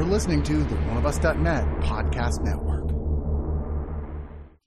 You're listening to the OneOfUs.net podcast network.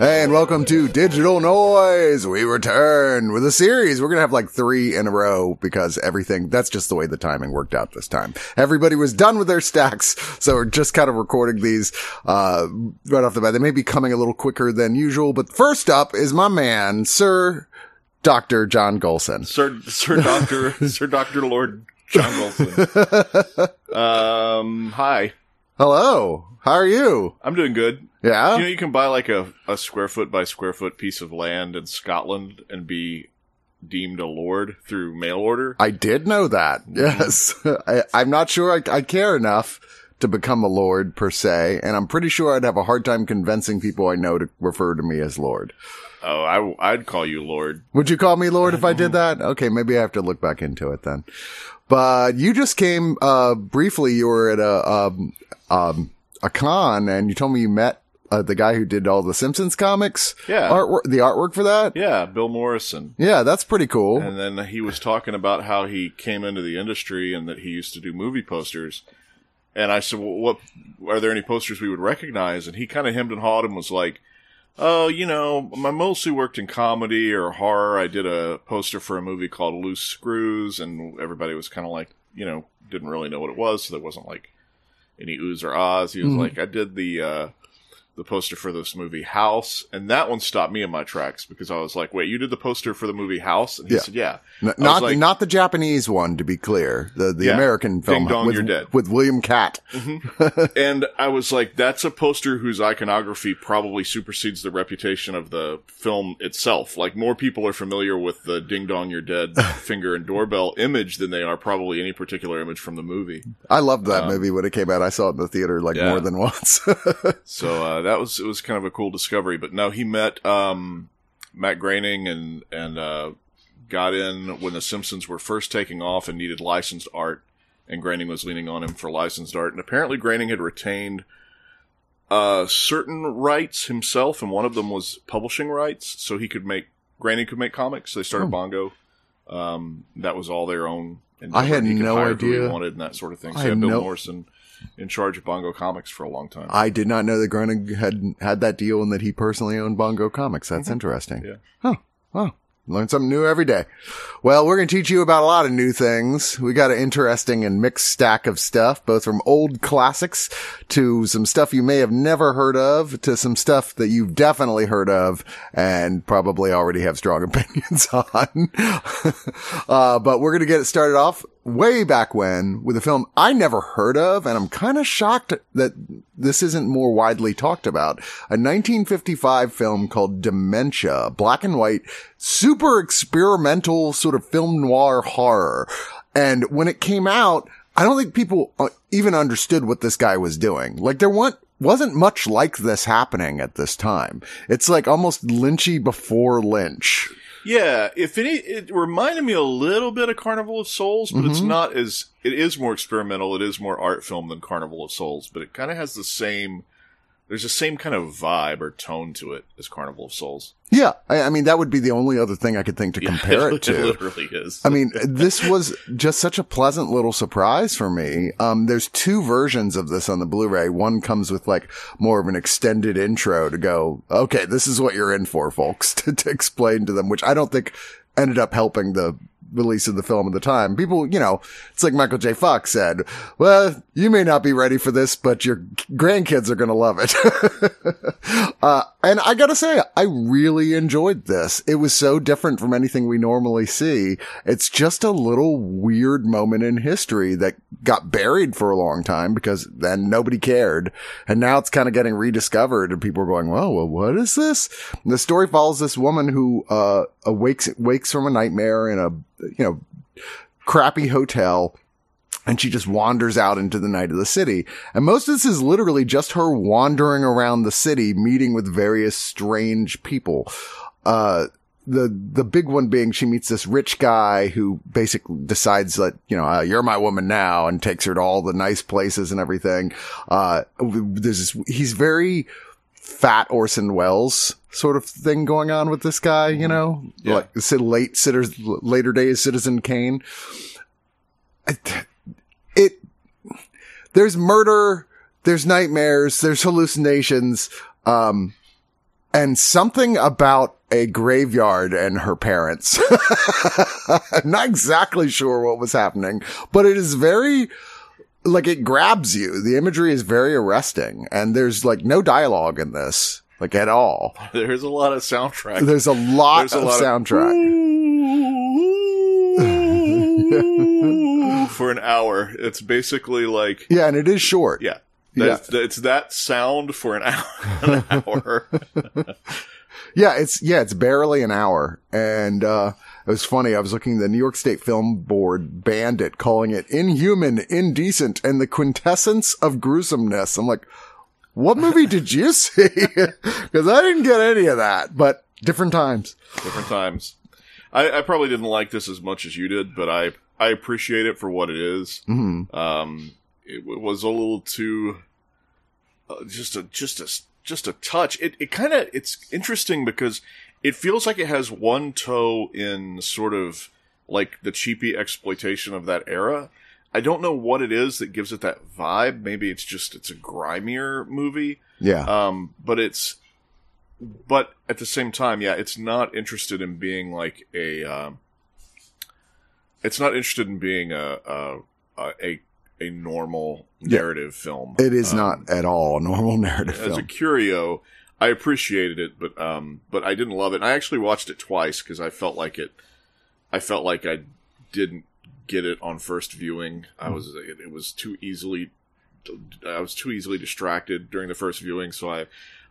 And welcome to Digital Noise. We return with a series. We're going to have like three in a row because everything, that's just the way the timing worked out this time. Everybody was done with their stacks. So we're just kind of recording these, right off the bat. They may be coming a little quicker than usual, but first up is my man, Sir Dr. John Golson. Sir Dr. Lord John Golson. Hi. Hello. How are you? I'm doing good. Yeah. You know, you can buy like a square foot by square foot piece of land in Scotland and be deemed a lord through mail order. I did know that. Yes. I'm not sure I care enough to become a lord per se. And I'm pretty sure I'd have a hard time convincing people I know to refer to me as lord. Oh, I'd call you lord. Would you call me lord if I did that? Okay. Maybe I have to look back into it then. But you just came, briefly, you were at a con and you told me you met the guy who did all the Simpsons comics, the artwork for that, Bill Morrison. Yeah, that's pretty cool. And then he was talking about how he came into the industry and that he used to do movie posters. And I said, well, "What are there any posters we would recognize?" And he kind of hemmed and hawed and was like, "Oh, you know, I mostly worked in comedy or horror. I did a poster for a movie called Loose Screws," and everybody was kind of like, you know, didn't really know what it was, so there wasn't like any oohs or ahs. He was like, "I did the poster for this movie House," and that one stopped me in my tracks because I was like, "Wait, you did the poster for the movie House?" And he said, "Yeah, not the Japanese one, to be clear, the American film, Ding Dong You're Dead, with William Katt." Mm-hmm. And I was like, "That's a poster whose iconography probably supersedes the reputation of the film itself. Like, more people are familiar with the Ding Dong You're Dead finger and doorbell image than they are probably any particular image from the movie." I loved that movie when it came out. I saw it in the theater more than once. So it was kind of a cool discovery. But no, he met Matt Groening and got in when the Simpsons were first taking off and needed licensed art, and Groening was leaning on him for licensed art. And apparently Groening had retained certain rights himself, and one of them was publishing rights, so Groening could make comics. So they started Bongo. That was all their own. And I had no idea. He wanted and that sort of thing. So I had Bill Morrison in charge of Bongo Comics for a long time. I did not know that Groening had that deal and that he personally owned Bongo Comics. That's interesting. Yeah. Huh. Wow. Learn something new every day. Well, we're going to teach you about a lot of new things. We got an interesting and mixed stack of stuff, both from old classics to some stuff you may have never heard of to some stuff that you've definitely heard of and probably already have strong opinions on. But we're going to get it started off way back when with a film I never heard of, and I'm kind of shocked that this isn't more widely talked about. A 1955 film called Dementia, black and white, super experimental sort of film noir horror. And when it came out, I don't think people even understood what this guy was doing. Like, there wasn't much like this happening at this time. It's like almost Lynchy before Lynch. Yeah, it reminded me a little bit of Carnival of Souls, but it's not as... It is more experimental, it is more art film than Carnival of Souls, but it kind of has the same... There's the same kind of vibe or tone to it as Carnival of Souls. Yeah, I mean, that would be the only other thing I could think to compare it to. It literally is. I mean, this was just such a pleasant little surprise for me. There's two versions of this on the Blu-ray. One comes with like more of an extended intro to go, okay, this is what you're in for, folks, to explain to them, which I don't think ended up helping the release of the film at the time. People, you know, it's like Michael J. Fox said, well, you may not be ready for this, but your grandkids are going to love it. And I gotta say, I really enjoyed this. It was so different from anything we normally see. It's just a little weird moment in history that got buried for a long time because then nobody cared. And now it's kind of getting rediscovered and people are going, well, what is this? And the story follows this woman who, wakes from a nightmare in a, crappy hotel, and she just wanders out into the night of the city. And most of this is literally just her wandering around the city, meeting with various strange people. The big one being she meets this rich guy who basically decides that, you're my woman now, and takes her to all the nice places and everything. He's very fat Orson Welles sort of thing going on with this guy, yeah. Like later days Citizen Kane. There's murder, there's nightmares, there's hallucinations, and something about a graveyard and her parents. I'm not exactly sure what was happening, but it is very, it grabs you. The imagery is very arresting, and there's, no dialogue in this, at all. There's a lot of soundtrack. For an hour. It's basically yeah, and it is short. Yeah. It's that sound for an hour. It's barely an hour. And it was funny. I was looking, the New York State Film Board banned it, calling it inhuman, indecent, and the quintessence of gruesomeness. I'm like, what movie did you see? Because I didn't get any of that, but different times. I probably didn't like this as much as you did, but I appreciate it for what it is. Mm-hmm. It was a little too, just a touch. It's interesting because it feels like it has one toe in sort of the cheapy exploitation of that era. I don't know what it is that gives it that vibe. Maybe it's a grimier movie. Yeah. But at the same time, it's not interested in being a normal narrative film. It is not at all a normal narrative film. As a curio, I appreciated it, but I didn't love it. And I actually watched it twice because I felt like I didn't get it on first viewing. I was too easily distracted during the first viewing, so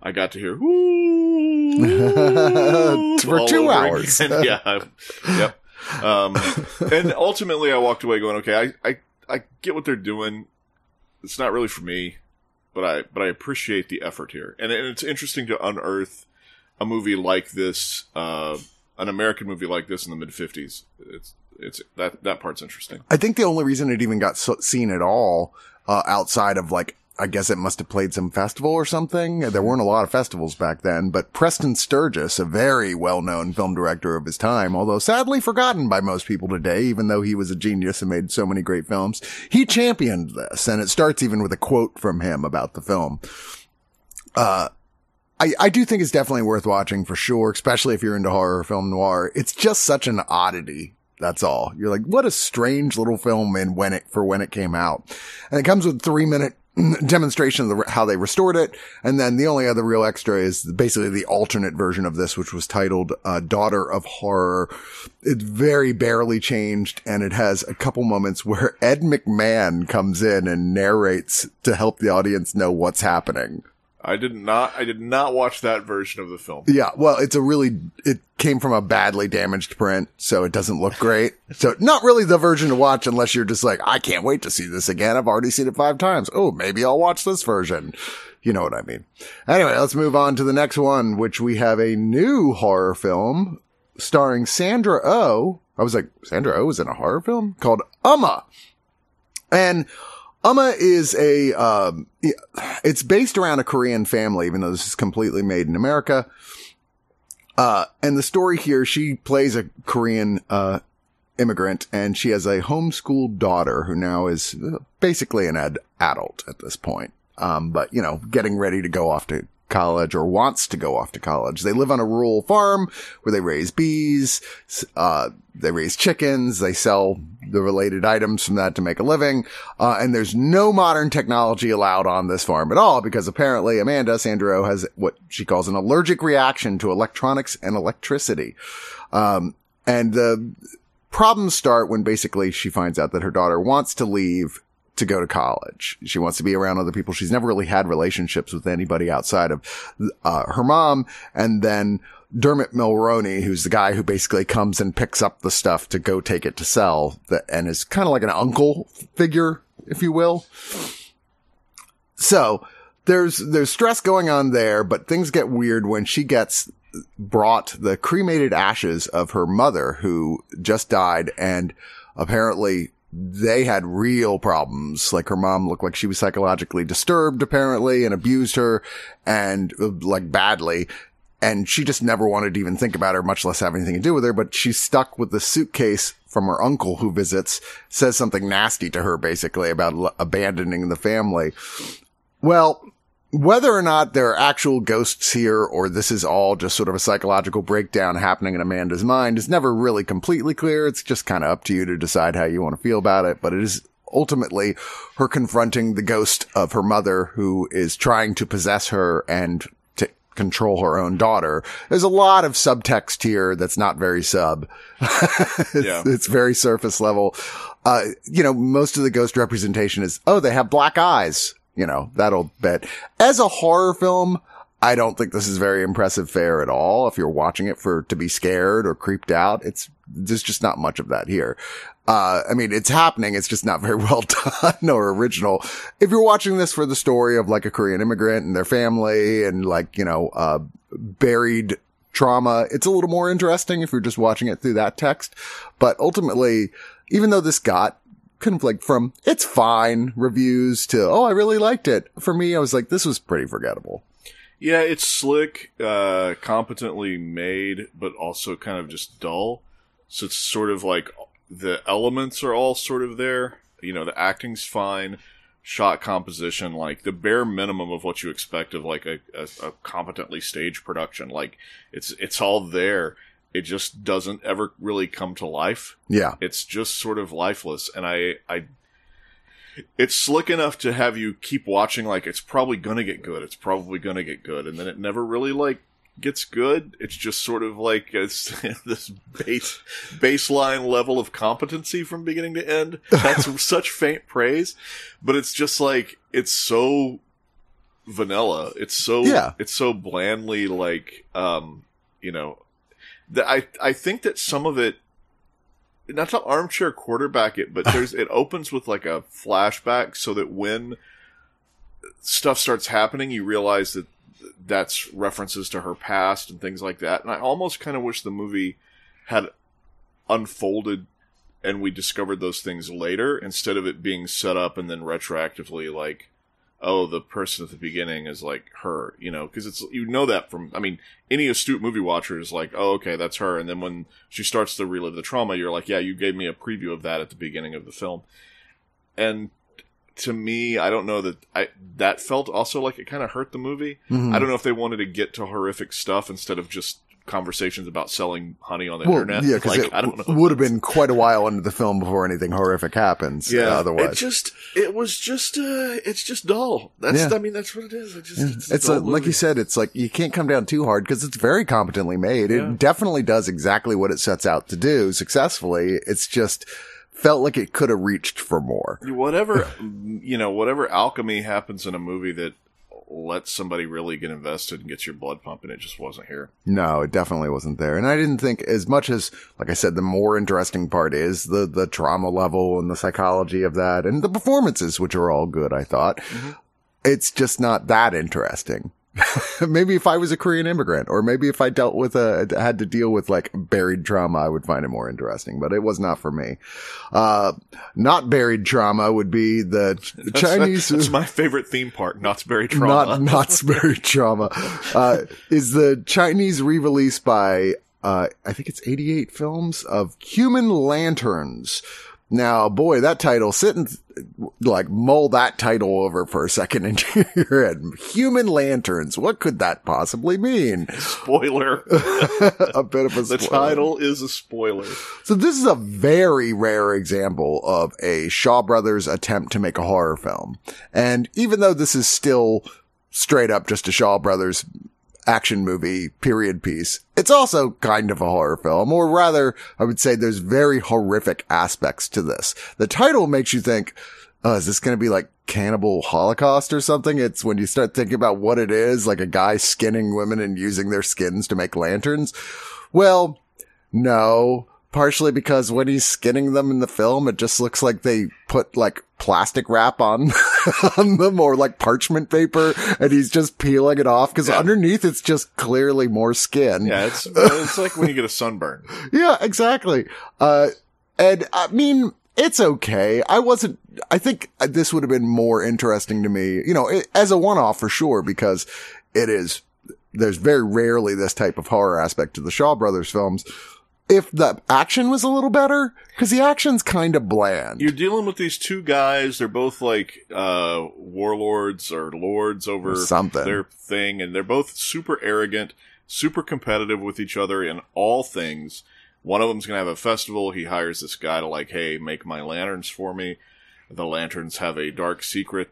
I got to hear "Woo" for 2 hours. And ultimately, I walked away going, "Okay, I get what they're doing. It's not really for me, but I appreciate the effort here." And it's interesting to unearth a movie like this, an American movie like this in the mid-50s. It's that part's interesting. I think the only reason it even got seen at all, outside of I guess it must have played some festival or something. There weren't a lot of festivals back then, but Preston Sturges, a very well-known film director of his time, although sadly forgotten by most people today, even though he was a genius and made so many great films, he championed this. And it starts even with a quote from him about the film. I do think it's definitely worth watching for sure, especially if you're into horror film noir. It's just such an oddity. That's all. You're like, what a strange little film when it came out. And it comes with 3-minute demonstration of how they restored it, and then the only other real extra is basically the alternate version of this, which was titled Daughter of Horror. It's very barely changed, and it has a couple moments where Ed McMahon comes in and narrates to help the audience know what's happening. I did not watch that version of the film. Yeah, well, it came from a badly damaged print, so it doesn't look great. So not really the version to watch unless you're just like, I can't wait to see this again. I've already seen it 5 times. Oh, maybe I'll watch this version. You know what I mean? Anyway, let's move on to the next one, which we have a new horror film starring Sandra Oh. I was like, Sandra Oh is in a horror film? Called Umma. And Umma is it's based around a Korean family, even though this is completely made in America. And the story here, she plays a Korean immigrant, and she has a homeschooled daughter who now is basically an adult at this point. But, getting ready to go off to college or wants to go off to college. They live on a rural farm where they raise bees, they raise chickens, they sell the related items from that to make a living. And there's no modern technology allowed on this farm at all, because apparently Amanda, Sandra Oh, has what she calls an allergic reaction to electronics and electricity. And the problems start when basically she finds out that her daughter wants to leave to go to college. She wants to be around other people. She's never really had relationships with anybody outside of her mom. And then Dermot Mulroney, who's the guy who basically comes and picks up the stuff to go take it to sell, and is kind of like an uncle figure, if you will. So there's stress going on there, but things get weird when she gets brought the cremated ashes of her mother, who just died, and apparently they had real problems. Like, her mom looked like she was psychologically disturbed, apparently, and abused her, and like badly. And she just never wanted to even think about her, much less have anything to do with her. But she's stuck with the suitcase from her uncle who visits, says something nasty to her, basically, about abandoning the family. Well, whether or not there are actual ghosts here, or this is all just sort of a psychological breakdown happening in Amanda's mind, is never really completely clear. It's just kind of up to you to decide how you want to feel about it. But it is ultimately her confronting the ghost of her mother, who is trying to possess her and to control her own daughter. There's a lot of subtext here that's not very sub. It's very surface level. Most of the ghost representation is, oh, they have black eyes. You know, that old bit. As a horror film, I don't think this is very impressive fare at all. If you're watching it to be scared or creeped out, there's just not much of that here. It's happening. It's just not very well done or original. If you're watching this for the story of like a Korean immigrant and their family and buried trauma, it's a little more interesting if you're just watching it through that text. But ultimately, even though this got from it's fine reviews to, oh, I really liked it, for me, I was like, this was pretty forgettable. Yeah, it's slick, competently made, but also kind of just dull. So it's sort of like the elements are all sort of there. You know, the acting's fine, shot composition, like the bare minimum of what you expect of like a competently staged production. Like it's all there. It just doesn't ever really come to life. Yeah. It's just sort of lifeless. And it's slick enough to have you keep watching like, it's probably going to get good. It's probably going to get good. And then it never really like gets good. It's just sort of like it's this baseline level of competency from beginning to end. That's such faint praise. But it's just like, it's so vanilla. It's so, It's so blandly like, I think that some of it, not to armchair quarterback it, but it opens with like a flashback so that when stuff starts happening, you realize that that's references to her past and things like that. And I almost kind of wish the movie had unfolded and we discovered those things later instead of it being set up and then retroactively like, oh, the person at the beginning is like her, because it's, that from, any astute movie watcher is like, oh, okay, that's her. And then when she starts to relive the trauma, you're like, yeah, you gave me a preview of that at the beginning of the film. And to me, I don't know that felt also like it kind of hurt the movie. Mm-hmm. I don't know if they wanted to get to horrific stuff instead of just conversations about selling honey on the internet. Yeah, because I don't know. It would have been quite a while into the film before anything horrific happens. Yeah, otherwise, it's just dull. That's what it is. It's a, like you said, it's like you can't come down too hard because it's very competently made. It definitely does exactly what it sets out to do successfully. It's just felt like it could have reached for more. Whatever whatever alchemy happens in a movie that let somebody really get invested and get your blood pumping, it just wasn't here. No, it definitely wasn't there. And I didn't think, as much as, like I said, the more interesting part is the trauma level and the psychology of that and the performances, which are all good, I thought. Mm-hmm. It's just not that interesting. Maybe if I was a Korean immigrant, or maybe if I had to deal with like buried trauma, I would find it more interesting, but it was not for me. Not buried trauma would be the Chinese. That's my favorite theme park. Knott's Berry Trauma. Knott's Berry Trauma, is the Chinese re-release by, I think it's 88 Films, of Human Lanterns, Now, boy, that title, sit and like mull that title over for a second into your head. Human Lanterns. What could that possibly mean? Spoiler. A bit of a spoiler. The title is a spoiler. So this is a very rare example of a Shaw Brothers attempt to make a horror film. And even though this is still straight up just a Shaw Brothers action movie period piece, it's also kind of a horror film, or rather I would say there's very horrific aspects to this. The title makes you think, oh, is this going to be like Cannibal Holocaust or something? It's when you start thinking about what it is, like a guy skinning women and using their skins to make lanterns. Well, no, partially because when he's skinning them in the film, it just looks like they put like plastic wrap on on them, or like parchment paper, and he's just peeling it off because underneath it's just clearly more skin. Yeah, it's like when you get a sunburn. Yeah, exactly. And I mean, it's okay. I think this would have been more interesting to me, you know, as a one-off for sure, because there's very rarely this type of horror aspect to the Shaw Brothers films. If the action was a little better, because the action's kind of bland. You're dealing with these two guys. They're both like warlords or lords over something. Their thing, and they're both super arrogant, super competitive with each other in all things. One of them's going to have a festival. He hires this guy to like, hey, make my lanterns for me. The lanterns have a dark secret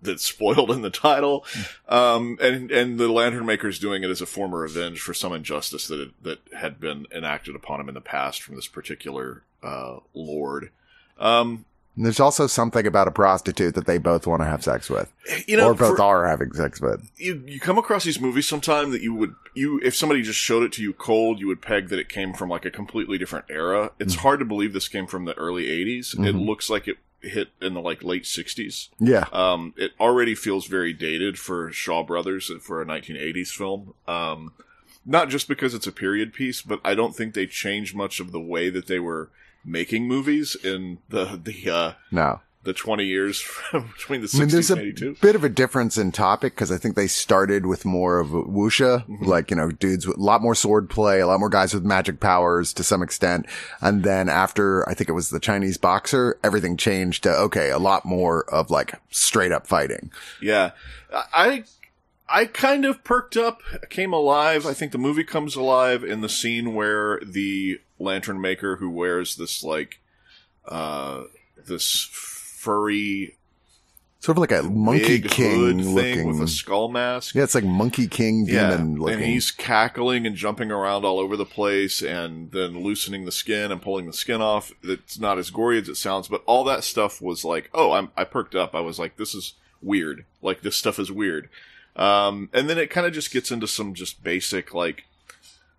that's spoiled in the title, and the lantern maker's doing it as a form of revenge for some injustice that had been enacted upon him in the past from this particular lord. There's also something about a prostitute that they both want to have sex with, you know, or both are having sex with. You come across these movies sometime that if somebody just showed it to you cold, you would peg that it came from like a completely different era. It's hard to believe this came from the early 80s. Mm-hmm. It looks like it hit in the like late 60s. Yeah. It already feels very dated for Shaw Brothers and for a 1980s film. Not just because it's a period piece, but I don't think they changed much of the way that they were making movies in the 20 years from between the 60s and 82. There's a bit of a difference in topic because I think they started with more of wuxia, like, you know, dudes with a lot more sword play, a lot more guys with magic powers to some extent. And then after, I think it was the Chinese boxer, everything changed to, okay, a lot more of like straight up fighting. Yeah. I kind of perked up, came alive. I think the movie comes alive in the scene where the lantern maker who wears this like, this furry, sort of like a Monkey King thing looking with a skull mask. Yeah, it's like Monkey King demon looking. And he's cackling and jumping around all over the place, and then loosening the skin and pulling the skin off. It's not as gory as it sounds, but all that stuff was like, oh, I perked up. I was like, this is weird. Like, this stuff is weird. And then it kind of just gets into some just basic, like,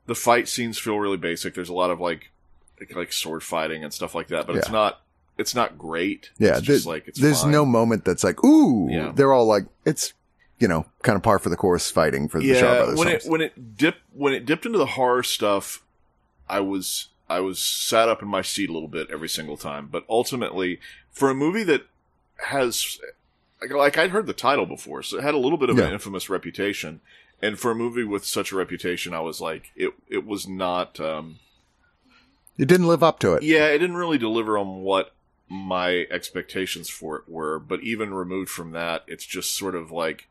the fight scenes feel really basic. There's a lot of like sword fighting and stuff like that, but it's not great. Yeah, it's just like, it's there's fine. No moment that's like, ooh, yeah. They're all like, it's, you know, kind of par for the course fighting for the Shaw Brothers. When it dipped into the horror stuff, I was sat up in my seat a little bit every single time. But ultimately, for a movie that has like I'd heard the title before, so it had a little bit of an infamous reputation. And for a movie with such a reputation, I was like, it was not. It didn't live up to it. Yeah, it didn't really deliver on what my expectations for it were, but even removed from that, it's just sort of like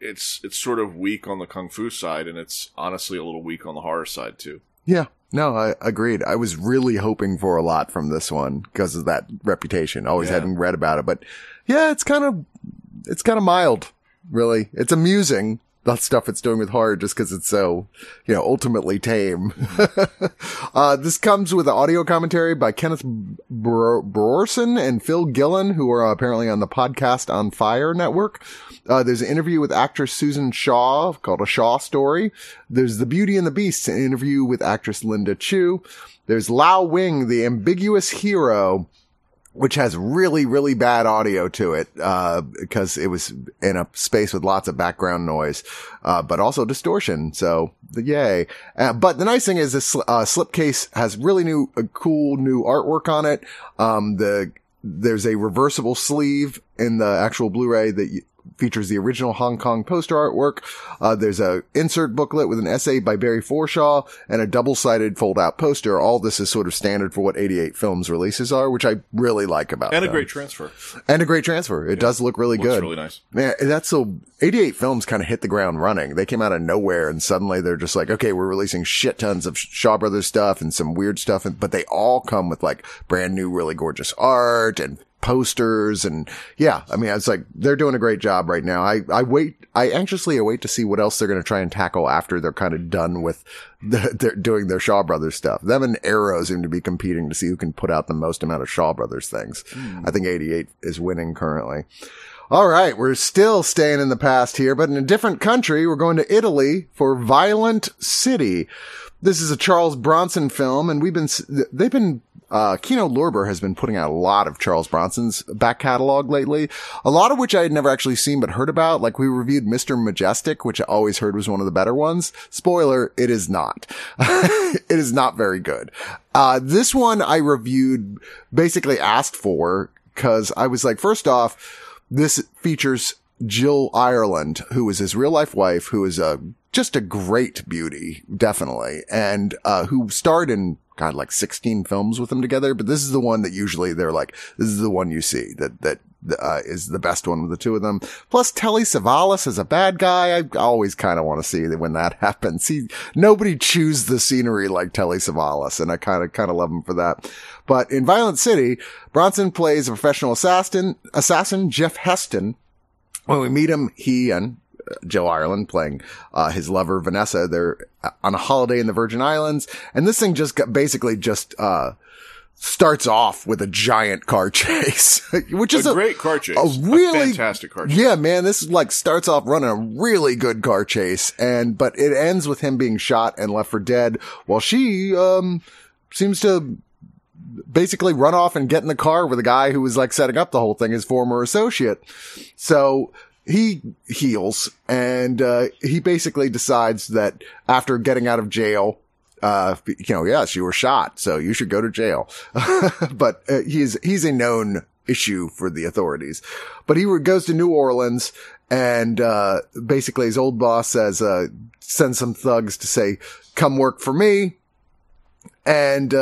it's sort of weak on the kung fu side, and it's honestly a little weak on the horror side too. Yeah, no, I agreed. I was really hoping for a lot from this one because of that reputation. Always having read about it, but yeah, it's kind of mild, really. It's amusing. That stuff it's doing with horror, just because it's so, you know, ultimately tame. This comes with an audio commentary by Kenneth Brorson and Phil Gillen, who are apparently on the podcast On Fire network. There's an interview with actress Susan Shaw called A Shaw Story. There's The Beauty and the Beast, an interview with actress Linda Chu. There's Lao Wing, the Ambiguous Hero, which has really, really bad audio to it, because it was in a space with lots of background noise, but also distortion. So yay. But the nice thing is this, slipcase has really cool new artwork on it. There's a reversible sleeve in the actual Blu-ray that features the original Hong Kong poster artwork. There's a insert booklet with an essay by Barry Forshaw and a double-sided fold-out poster. All this is sort of standard for what 88 Films releases are, which I really like about them. And a great transfer. And a great transfer. It does look really good. It's really nice. Man, that's so... 88 Films kind of hit the ground running. They came out of nowhere, and suddenly they're just like, okay, we're releasing shit tons of Shaw Brothers stuff and some weird stuff, but they all come with, like, brand new, really gorgeous art and posters, and yeah, I mean, it's like they're doing a great job right now. I anxiously await to see what else they're going to try and tackle after they're kind of done with doing their Shaw Brothers stuff. Them and Arrow seem to be competing to see who can put out the most amount of Shaw Brothers things. I think 88 is winning currently. All right, we're still staying in the past here, but in a different country. We're going to Italy for Violent City. This is a Charles Bronson film, and Kino Lorber has been putting out a lot of Charles Bronson's back catalog lately, a lot of which I had never actually seen but heard about. Like, we reviewed Mr. Majestic, which I always heard was one of the better ones. Spoiler, it is not. It is not very good. This one I reviewed, basically asked for, because I was like, first off, this features Jill Ireland, who is his real life wife, who is just a great beauty, definitely, and who starred in, God, like 16 films with him together. But this is the one that usually they're like, this is the one you see that is the best one with the two of them. Plus, Telly Savalas is a bad guy. I always kind of want to see that when that happens. Nobody chews the scenery like Telly Savalas, and I kind of love him for that. But in Violent City, Bronson plays a professional assassin, Jeff Heston. When we meet him, he and Jill Ireland, playing his lover Vanessa, they're on a holiday in the Virgin Islands, and this thing just starts off with a giant car chase, which is a great car chase, a fantastic car chase. Yeah, man, this like starts off running a really good car chase, but it ends with him being shot and left for dead, while she seems to basically run off and get in the car with a guy who was like setting up the whole thing, his former associate. So he heals, and he basically decides that after getting out of jail, yes, you were shot, so you should go to jail. But he's a known issue for the authorities. But he goes to New Orleans, and basically his old boss says, send some thugs to say, come work for me. And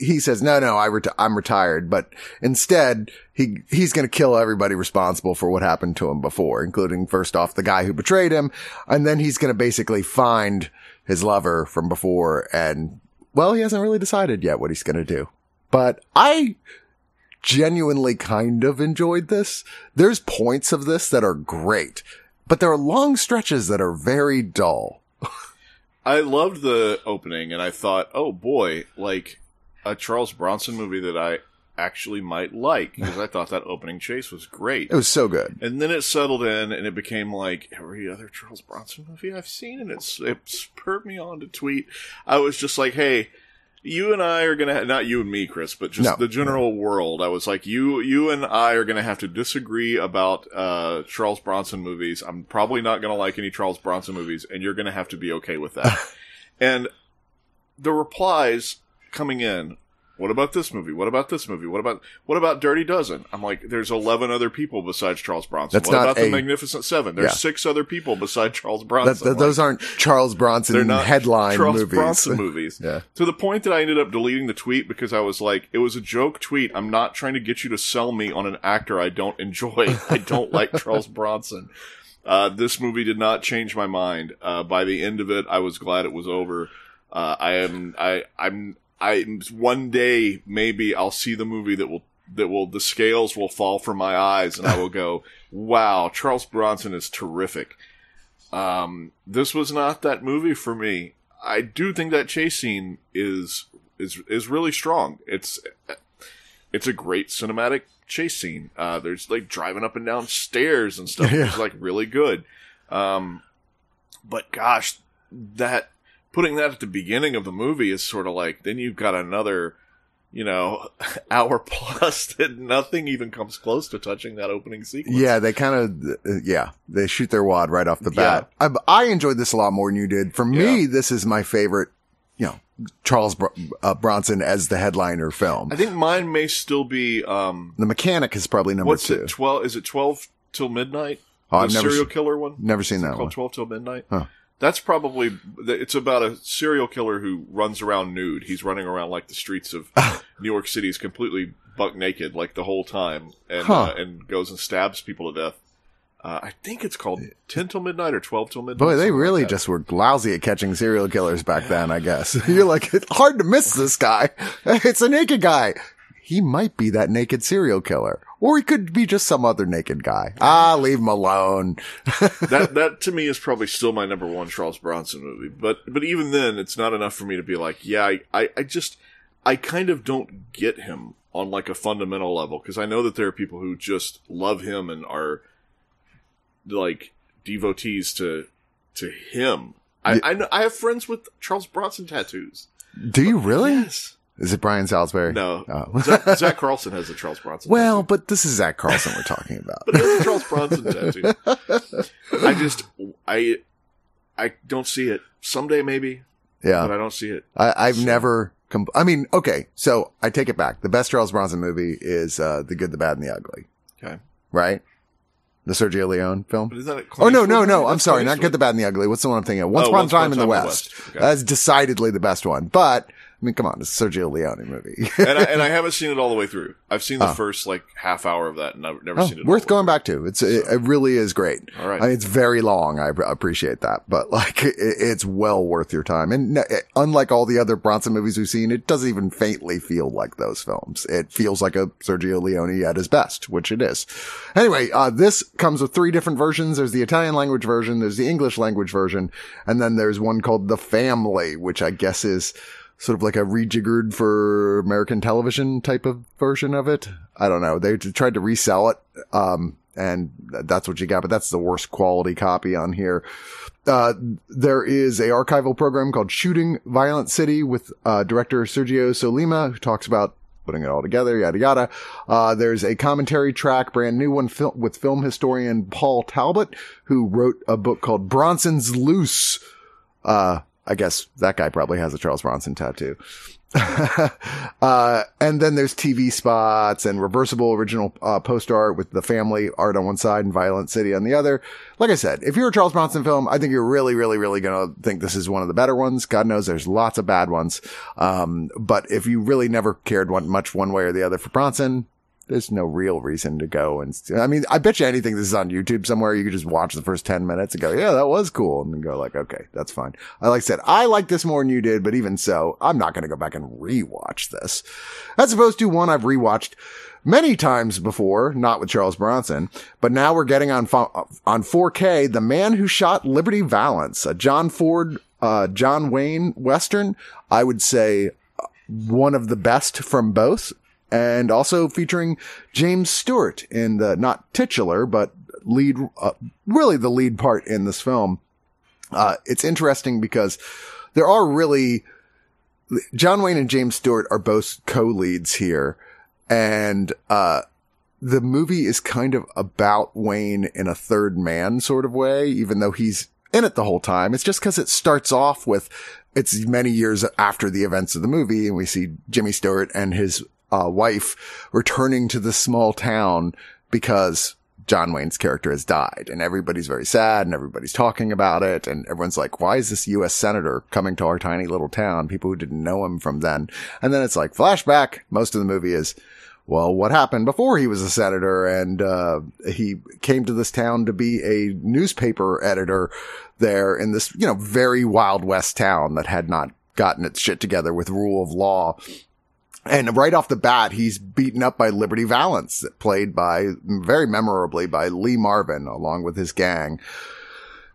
he says, no, I'm retired. But instead, he's going to kill everybody responsible for what happened to him before, including, first off, the guy who betrayed him. And then he's going to basically find his lover from before, and, well, he hasn't really decided yet what he's going to do. But I genuinely kind of enjoyed this. There's points of this that are great, but there are long stretches that are very dull. I loved the opening, and I thought, oh boy, like a Charles Bronson movie that I actually might like, because I thought that opening chase was great. It was so good. And then it settled in, and it became like every other Charles Bronson movie I've seen, and it spurred me on to tweet. I was just like, hey, you and I are going to, not you and me, Chris, but just the general world. I was like, you and I are going to have to disagree about Charles Bronson movies. I'm probably not going to like any Charles Bronson movies, and you're going to have to be okay with that. And the replies coming in, what about this movie? What about this movie? What about Dirty Dozen? I'm like, there's 11 other people besides Charles Bronson. That's what about The Magnificent Seven? There's 6 other people besides Charles Bronson. Those aren't Charles Bronson headline Charles movies. Bronson movies. Yeah. To the point that I ended up deleting the tweet, because I was like, it was a joke tweet. I'm not trying to get you to sell me on an actor I don't enjoy. I don't like Charles Bronson. This movie did not change my mind. By the end of it, I was glad it was over. One day, maybe I'll see the movie that will the scales will fall from my eyes, and I will go, wow, Charles Bronson is terrific. This was not that movie for me. I do think that chase scene is really strong. It's a great cinematic chase scene. There's like driving up and down stairs and stuff. Yeah. It's like really good. But gosh, that, putting that at the beginning of the movie is sort of like, then you've got another, hour plus that nothing even comes close to touching that opening sequence. Yeah, they kind of, they shoot their wad right off the bat. Yeah. I enjoyed this a lot more than you did. For me, this is my favorite, Charles Bronson as the headliner film. I think mine may still be... The Mechanic is probably number two. Is it 12... Till Midnight? Oh, I've never serial killer one. Never seen that one. Called 12 Till Midnight. Huh. That's probably, it's about a serial killer who runs around nude. He's running around like the streets of New York City. He's completely buck naked like the whole time and goes and stabs people to death. I think it's called 10 Till Midnight or 12 Till Midnight. Boy, they really just were lousy at catching serial killers back then, I guess. You're like, it's hard to miss this guy. It's a naked guy. He might be that naked serial killer. Or he could be just some other naked guy. Ah, leave him alone. That to me is probably still my number one Charles Bronson movie. But even then, it's not enough for me to be like, yeah, I kind of don't get him on like a fundamental level. Because I know that there are people who just love him and are like devotees to him. I have friends with Charles Bronson tattoos. Do you really? Yes. Is it Brian Salisbury? No. Oh. Zach Carlson has a Charles Bronson tattoo. Well, but this is Zach Carlson we're talking about. But there's a Charles Bronson tattoo. I don't see it. Someday maybe. Yeah. But I don't see it. Okay. So I take it back. The best Charles Bronson movie is The Good, the Bad, and the Ugly. Okay. Right? The Sergio Leone film? But is that no. I'm sorry. Not Good, the Bad, and the Ugly. What's the one I'm thinking of? Once Upon a Time in the West. Okay. That's decidedly the best one. But... I mean, come on, it's a Sergio Leone movie. and I haven't seen it all the way through. I've seen the first, like, half hour of that, and I've never seen it all worth going back to. It really is great. All right. I mean, it's very long. I appreciate that. But, like, it's well worth your time. And unlike all the other Bronson movies we've seen, it doesn't even faintly feel like those films. It feels like a Sergio Leone at his best, which it is. Anyway, this comes with three different versions. There's the Italian language version, there's the English language version, and then there's one called The Family, which I guess is... sort of like a rejiggered for American television type of version of it. I don't know. They tried to resell it, and that's what you got. But that's the worst quality copy on here. There is a archival program called Shooting Violent City with director Sergio Solima, who talks about putting it all together, yada, yada. There's a commentary track, brand new one with film historian Paul Talbot, who wrote a book called Bronson's Loose. I guess that guy probably has a Charles Bronson tattoo. And then there's TV spots and reversible original post art with The Family art on one side and Violent City on the other. Like I said, if you're a Charles Bronson film, I think you're really, really, really going to think this is one of the better ones. God knows there's lots of bad ones. But if you really never cared much one way or the other for Bronson, there's no real reason to go. And I mean, I bet you anything this is on YouTube somewhere. You could just watch the first 10 minutes and go, yeah, that was cool. And then go like, okay, that's fine. Like I said, I like this more than you did, but even so, I'm not going to go back and rewatch this. As opposed to one I've rewatched many times before, not with Charles Bronson, but now we're getting on 4K, The Man Who Shot Liberty Valance, a John Ford, John Wayne Western. I would say one of the best from both. And also featuring James Stewart in the, not titular, but lead, really the lead part in this film. It's interesting because there are really, John Wayne and James Stewart are both co-leads here. And, the movie is kind of about Wayne in a third man sort of way, even though he's in it the whole time. It's just because it starts off with, it's many years after the events of the movie, and we see Jimmy Stewart and his wife returning to the small town because John Wayne's character has died, and everybody's very sad and everybody's talking about it. And everyone's like, why is this U.S. senator coming to our tiny little town? People who didn't know him from then. And then it's like flashback. Most of the movie is, well, what happened before he was a senator? And, he came to this town to be a newspaper editor there in this, you know, very Wild West town that had not gotten its shit together with rule of law. And right off the bat, he's beaten up by Liberty Valance, played by, very memorably, by Lee Marvin, along with his gang.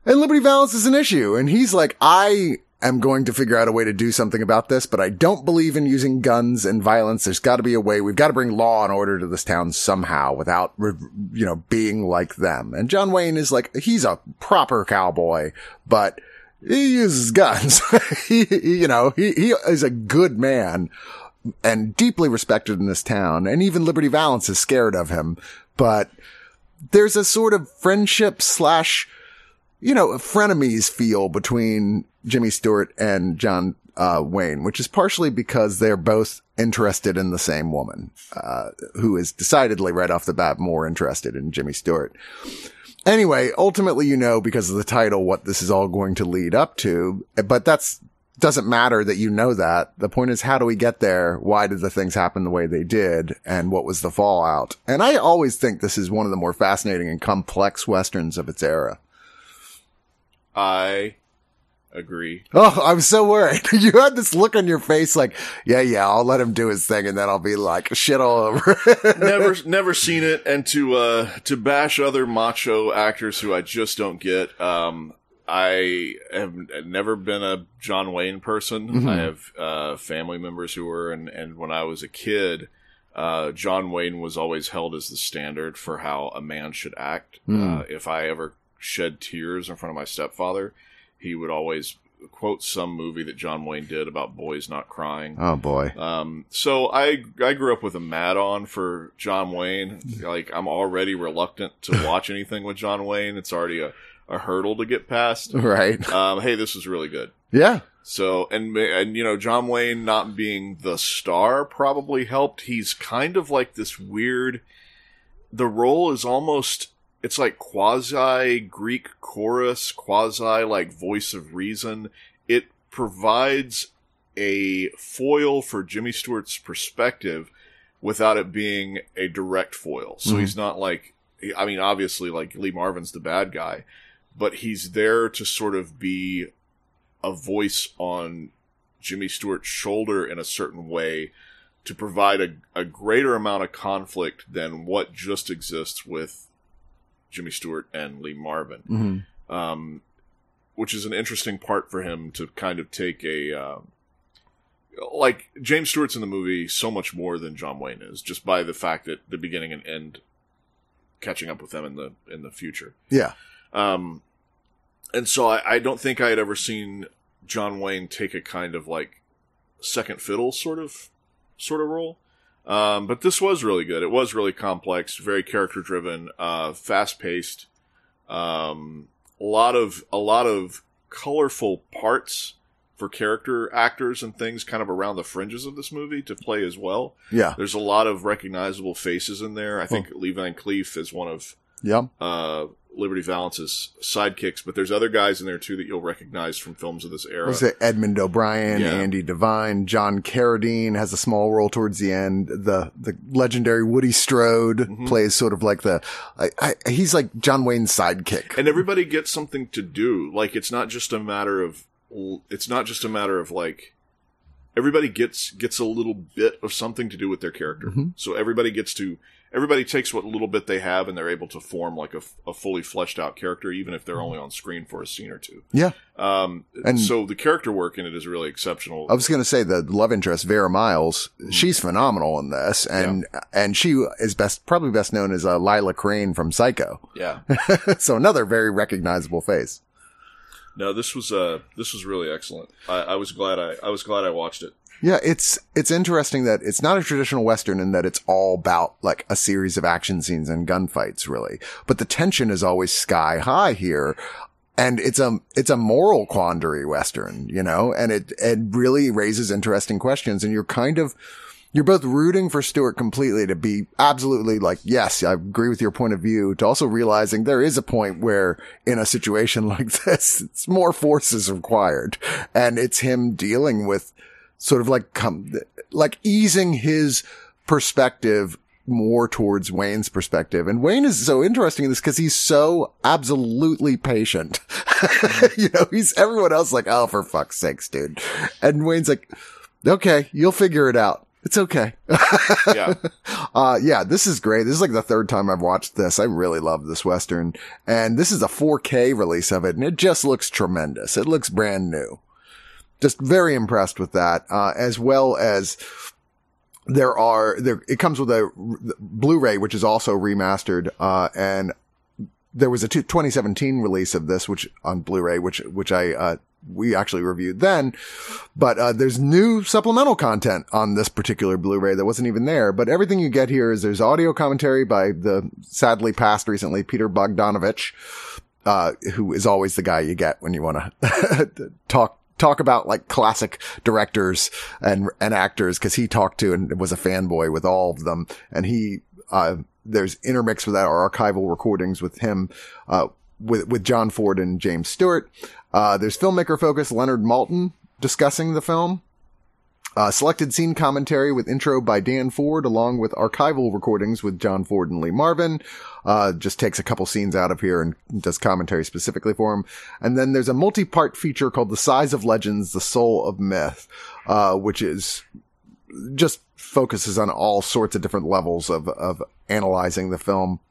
And Liberty Valance is an issue. And he's like, I am going to figure out a way to do something about this, but I don't believe in using guns and violence. There's got to be a way. We've got to bring law and order to this town somehow without, you know, being like them. And John Wayne is like, he's a proper cowboy, but he uses guns. he is a good man. And deeply respected in this town. And even Liberty Valance is scared of him. But there's a sort of friendship / frenemies feel between Jimmy Stewart and John Wayne, which is partially because they're both interested in the same woman, who is decidedly right off the bat more interested in Jimmy Stewart. Anyway, ultimately, you know, because of the title, what this is all going to lead up to, but doesn't matter that you know that. The point is, how do we get there? Why did the things happen the way they did? And what was the fallout? And I always think this is one of the more fascinating and complex Westerns of its era. I agree. Oh, I'm so worried. You had this look on your face like, yeah, I'll let him do his thing and then I'll be like shit all over. Never seen it. And to bash other macho actors who I just don't get, I have never been a John Wayne person. Mm-hmm. I have family members who were, and when I was a kid, John Wayne was always held as the standard for how a man should act. Mm. If I ever shed tears in front of my stepfather, he would always quote some movie that John Wayne did about boys not crying. Oh, boy. So I grew up with a mad-on for John Wayne. Like, I'm already reluctant to watch anything with John Wayne. It's already a hurdle to get past. Right. Hey, this was really good. Yeah. So, and you know, John Wayne not being the star probably helped. He's kind of like this weird... The role is almost... It's like quasi-Greek chorus, quasi-like voice of reason. It provides a foil for Jimmy Stewart's perspective without it being a direct foil. So mm-hmm. He's not like... I mean, obviously, like, Lee Marvin's the bad guy, but he's there to sort of be a voice on Jimmy Stewart's shoulder in a certain way to provide a greater amount of conflict than what just exists with Jimmy Stewart and Lee Marvin, mm-hmm. Which is an interesting part for him to kind of take a... like, James Stewart's in the movie so much more than John Wayne is, just by the fact that the beginning and end catching up with them in the future. Yeah. And so I don't think I had ever seen John Wayne take a kind of like second fiddle sort of role. But this was really good. It was really complex, very character driven, fast paced, a lot of colorful parts for character actors and things kind of around the fringes of this movie to play as well. Yeah. There's a lot of recognizable faces in there. I think Lee Van Cleef is one of Liberty Valance's sidekicks, but there's other guys in there too that you'll recognize from films of this era. Was it Edmund O'Brien, Andy Devine, John Carradine has a small role towards the end. The legendary Woody Strode mm-hmm. plays sort of like he's like John Wayne's sidekick. And everybody gets something to do. Like, it's not just a matter of like everybody gets a little bit of something to do with their character. Mm-hmm. So everybody takes what little bit they have and they're able to form like a fully fleshed out character, even if they're only on screen for a scene or two. Yeah. And so the character work in it is really exceptional. I was going to say the love interest, Vera Miles, she's phenomenal in this. And she is probably best known as Lila Crane from Psycho. Yeah. So another very recognizable face. No, this was really excellent. I was glad I watched it. Yeah, it's interesting that it's not a traditional Western in that it's all about like a series of action scenes and gunfights, really. But the tension is always sky high here, and it's a moral quandary Western, you know, and it really raises interesting questions. And you're both rooting for Stewart completely to be absolutely like, yes, I agree with your point of view, to also realizing there is a point where in a situation like this, it's more force is required. And it's him dealing with sort of like easing his perspective more towards Wayne's perspective. And Wayne is so interesting in this because he's so absolutely patient. You know, he's everyone else like, oh, for fuck's sakes, dude. And Wayne's like, okay, you'll figure it out. It's okay. Yeah. Yeah, this is great. This is like the third time I've watched this. I really love this Western. And this is a 4K release of it, and it just looks tremendous. It looks brand new. Just very impressed with that, as well as it comes with a Blu-ray, which is also remastered, and there was a 2017 release of this, which on Blu-ray, which I, we actually reviewed then, but there's new supplemental content on this particular Blu-ray that wasn't even there. But everything you get here is there's audio commentary by the sadly passed recently Peter Bogdanovich, who is always the guy you get when you want to talk talk about like classic directors and actors, because he talked to and was a fanboy with all of them. And he, there's intermixed with that are archival recordings with him, with John Ford and James Stewart. There's filmmaker focus, Leonard Maltin discussing the film. Selected scene commentary with intro by Dan Ford, along with archival recordings with John Ford and Lee Marvin. Just takes a couple scenes out of here and does commentary specifically for him. And then there's a multi-part feature called The Size of Legends, The Soul of Myth, which is just focuses on all sorts of different levels of analyzing the film,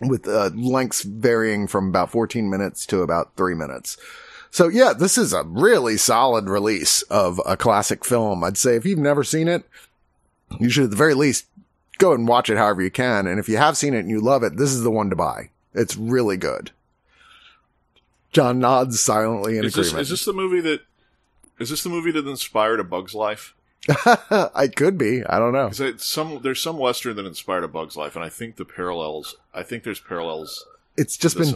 with lengths varying from about 14 minutes to about 3 minutes. So yeah, this is a really solid release of a classic film. I'd say if you've never seen it, you should at the very least go and watch it however you can. And if you have seen it and you love it, this is the one to buy. It's really good. John nods silently in agreement. Is this the movie that inspired A Bug's Life? It could be. I don't know. There's some Western that inspired A Bug's Life, and I think there's parallels. It's just been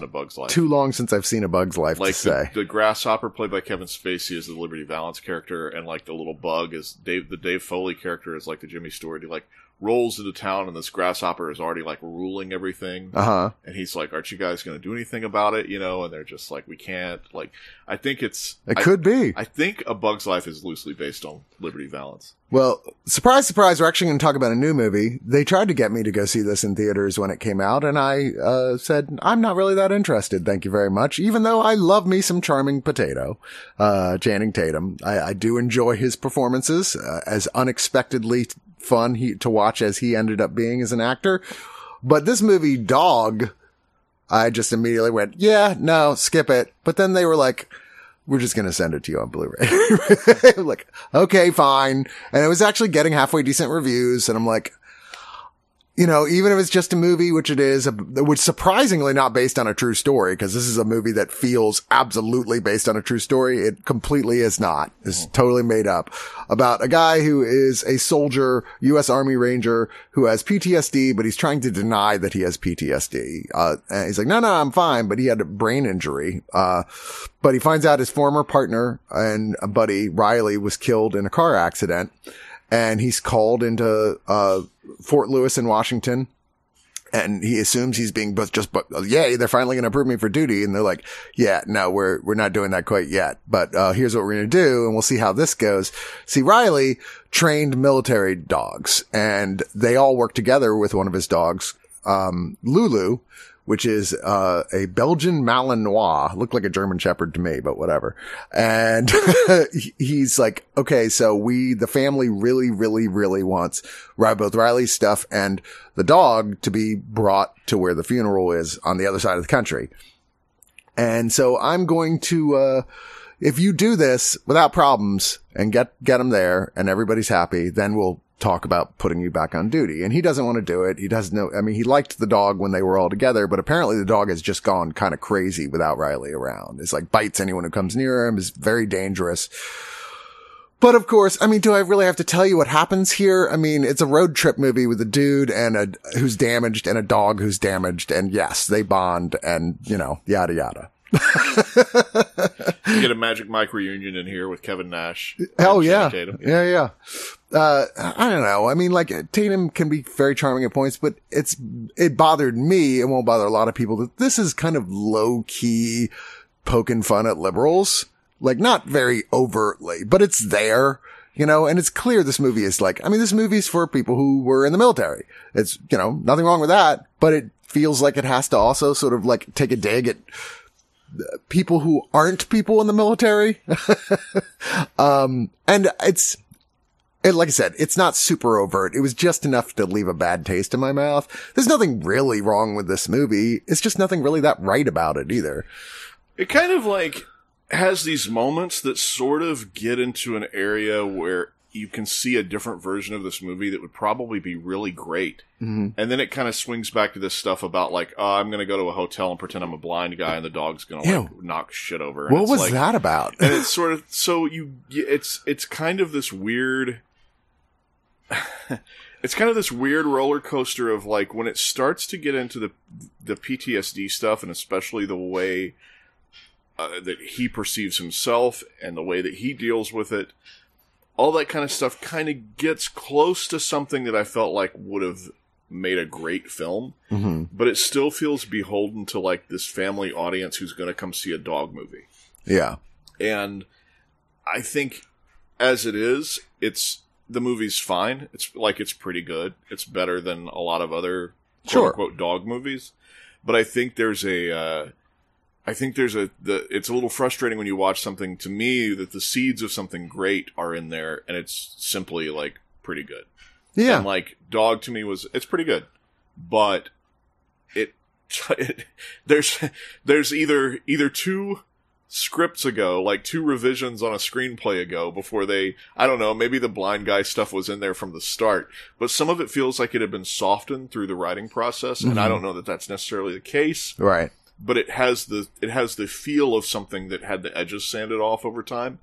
too long since I've seen A Bug's Life, like to say. The grasshopper played by Kevin Spacey is the Liberty Valance character, and like the little bug is the Dave Foley character is like the Jimmy Stewart. He like rolls into town, and this grasshopper is already like ruling everything. Uh-huh. And he's like, "Aren't you guys going to do anything about it?" You know, and they're just like, "We can't." Like, I think it could be. I think A Bug's Life is loosely based on Liberty Valance. Well, surprise, surprise, we're actually going to talk about a new movie. They tried to get me to go see this in theaters when it came out, and I said, "I'm not really that interested, thank you very much." Even though I love me some Charming Potato, Channing Tatum, I do enjoy his performances as unexpectedly fun to watch as he ended up being as an actor. But this movie Dog, I just immediately went, yeah, no, skip it. But then they were like, we're just going to send it to you on Blu-ray. Like, okay, fine. And it was actually getting halfway decent reviews, and I'm like, you know, even if it's just a movie, which it is, which surprisingly not based on a true story, because this is a movie that feels absolutely based on a true story. It completely is not. It's totally made up about a guy who is a soldier, U.S. Army Ranger, who has PTSD, but he's trying to deny that he has PTSD. And he's like, no, I'm fine. But he had a brain injury. But he finds out his former partner and a buddy, Riley, was killed in a car accident. And he's called into Fort Lewis in Washington, and he assumes he's being yay, they're finally going to approve me for duty. And they're like, yeah, no, we're not doing that quite yet. But here's what we're going to do, and we'll see how this goes. See, Riley trained military dogs, and they all work together with one of his dogs, Lulu, which is a Belgian Malinois. Looked like a German Shepherd to me, but whatever. And he's like, okay, so the family really, really, really wants both Riley's stuff and the dog to be brought to where the funeral is on the other side of the country. And so I'm going to, if you do this without problems and get them there and everybody's happy, then we'll talk about putting you back on duty. And he doesn't want to do it. He doesn't know. I mean, he liked the dog when they were all together, but apparently the dog has just gone kind of crazy without Riley around. It's like bites anyone who comes near him, is very dangerous. But of course, I mean, do I really have to tell you what happens here? I mean, it's a road trip movie with a dude and who's damaged and a dog who's damaged. And yes, they bond and, you know, yada, yada. You get a Magic Mike reunion in here with Kevin Nash. Hell yeah. Tatum. Yeah. I don't know. I mean, like, Tatum can be very charming at points, but it bothered me. It won't bother a lot of people that this is kind of low key poking fun at liberals, like not very overtly, but it's there, you know, and it's clear this movie is like, I mean, this movie's for people who were in the military. It's, you know, nothing wrong with that, but it feels like it has to also sort of like take a dig at people who aren't people in the military. And like I said, it's not super overt. It was just enough to leave a bad taste in my mouth. There's nothing really wrong with this movie. It's just nothing really that right about it either. It kind of like has these moments that sort of get into an area where you can see a different version of this movie that would probably be really great. Mm-hmm. And then it kind of swings back to this stuff about like, oh, I'm going to go to a hotel and pretend I'm a blind guy and the dog's going to like knock shit over. And what was like, that about? And it's sort of, it's kind of this weird, it's kind of this weird roller coaster of like when it starts to get into the PTSD stuff, and especially the way that he perceives himself and the way that he deals with it, all that kind of stuff kind of gets close to something that I felt like would have made a great film, but it still feels beholden to like this family audience who's going to come see a dog movie. Yeah. And I think as it is, the movie's fine. It's pretty good. It's better than a lot of other quote unquote dog movies. But I think there's it's a little frustrating when you watch something, to me, that the seeds of something great are in there and it's simply like pretty good. Yeah. And like Dog to me it's pretty good, but it there's either two scripts ago, like two revisions on a screenplay ago before they, I don't know, maybe the blind guy stuff was in there from the start, but some of it feels like it had been softened through the writing process. And I don't know that that's necessarily the case. Right. But it has the feel of something that had the edges sanded off over time.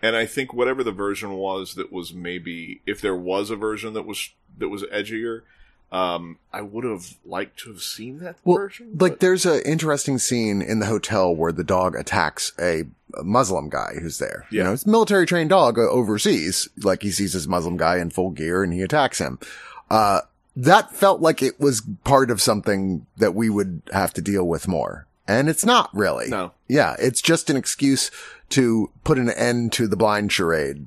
And I think whatever the version was that was maybe, if there was a version that was edgier, I would have liked to have seen that version. Like, there's an interesting scene in the hotel where the dog attacks a Muslim guy who's there. Yeah. You know, it's a military trained dog overseas. Like, he sees this Muslim guy in full gear and he attacks him. That felt like it was part of something that we would have to deal with more. And it's not really. No. Yeah. It's just an excuse to put an end to the blind charade.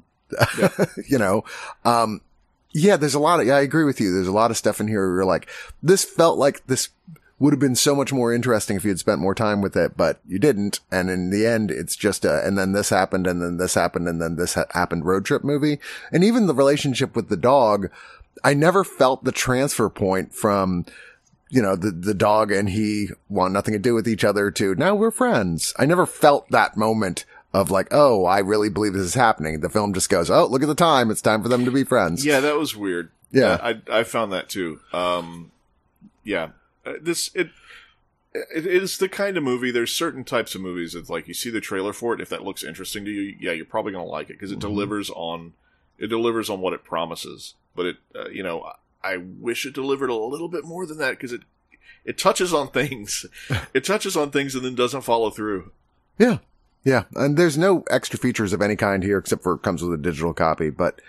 Yeah. You know? There's a lot of, I agree with you. There's a lot of stuff in here where you're like, this felt like this would have been so much more interesting if you had spent more time with it, but you didn't. And in the end, it's just and then this happened, and then this happened, and then this happened road trip movie. And even the relationship with the dog, I never felt the transfer point from, you know, the dog and he want nothing to do with each other to now we're friends. I never felt that moment of like, oh, I really believe this is happening. The film just goes, oh, look at the time. It's time for them to be friends. Yeah, that was weird. Yeah. I found that too. It is the kind of movie, there's certain types of movies that's like, you see the trailer for it. If that looks interesting to you, yeah, you're probably going to like it because it delivers on what it promises. But it, I wish it delivered a little bit more than that because it touches on things. It touches on things and then doesn't follow through. Yeah. Yeah. And there's no extra features of any kind here except for it comes with a digital copy. But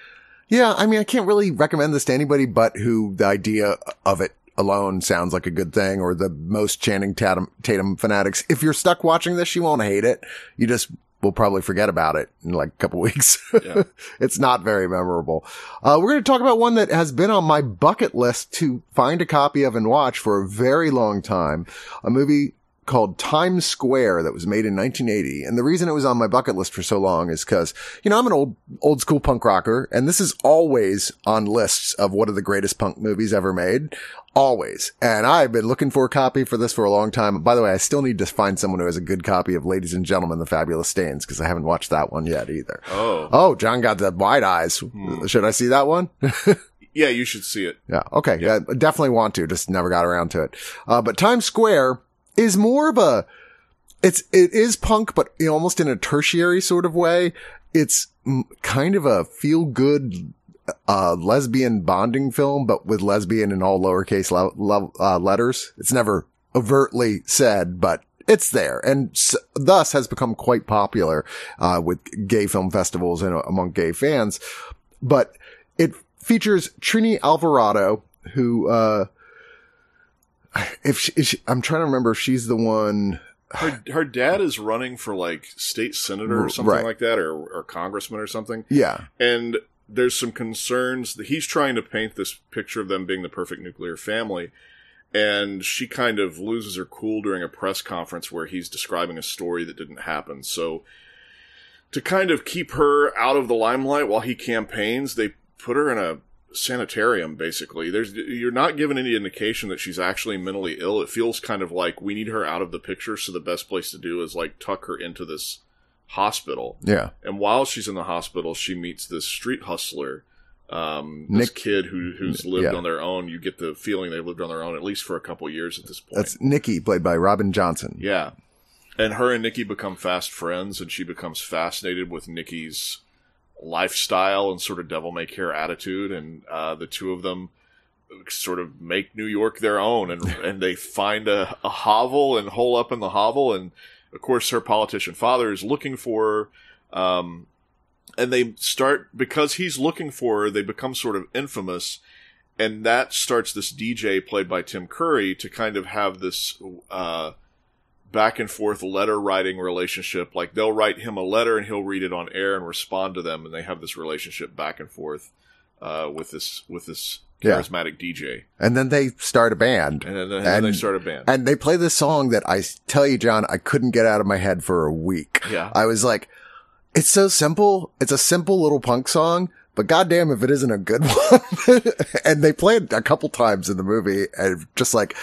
yeah, I mean, I can't really recommend this to anybody but who the idea of it alone sounds like a good thing, or the most Channing Tatum fanatics. If you're stuck watching this, you won't hate it. You just will probably forget about it in like a couple weeks. Yeah. It's not very memorable. We're going to talk about one that has been on my bucket list to find a copy of and watch for a very long time. A movie called Times Square that was made in 1980. And the reason it was on my bucket list for so long is because, you know, I'm an old school punk rocker, and this is always on lists of what are the greatest punk movies ever made. Always. And I've been looking for a copy for this for a long time. By the way, I still need to find someone who has a good copy of Ladies and Gentlemen, The Fabulous Stains, because I haven't watched that one yet either. Oh, John got the wide eyes. Should I see that one? Yeah, you should see it. Yeah. Okay. Yeah. I definitely want to, just never got around to it. But Times Square is more of it is punk, but almost in a tertiary sort of way. It's kind of a feel good, lesbian bonding film, but with lesbian in all lowercase letters. It's never overtly said, but it's there, and thus has become quite popular, with gay film festivals and among gay fans. But it features Trini Alvarado, who, I'm trying to remember if she's the one. Her dad is running for like state senator or something like that, or congressman or something. Yeah. And there's some concerns that he's trying to paint this picture of them being the perfect nuclear family. And she kind of loses her cool during a press conference where he's describing a story that didn't happen. So to kind of keep her out of the limelight while he campaigns, they put her in a sanitarium, basically. You're not given any indication that she's actually mentally ill. It feels kind of like we need her out of the picture, so the best place to do is like tuck her into this hospital. Yeah. And while she's in the hospital, she meets this street hustler, this kid who's lived on their own. You get the feeling they lived on their own at least for a couple years at this point. That's Nikki, played by Robin Johnson. Yeah. And her and Nikki become fast friends, and she becomes fascinated with Nikki's lifestyle and sort of devil-may-care attitude, and the two of them sort of make New York their own, and they find a hovel and hole up in the hovel, and of course, her politician father is looking for her. And they start, because he's looking for her, they become sort of infamous. And that starts this DJ, played by Tim Curry, to kind of have this back and forth letter writing relationship. Like, they'll write him a letter and he'll read it on air and respond to them. And they have this relationship back and forth with this charismatic DJ. And then they start a band. And they play this song that, I tell you, John, I couldn't get out of my head for a week. Yeah. I was like, it's so simple. It's a simple little punk song. But goddamn if it isn't a good one. And they play it a couple times in the movie, and just like,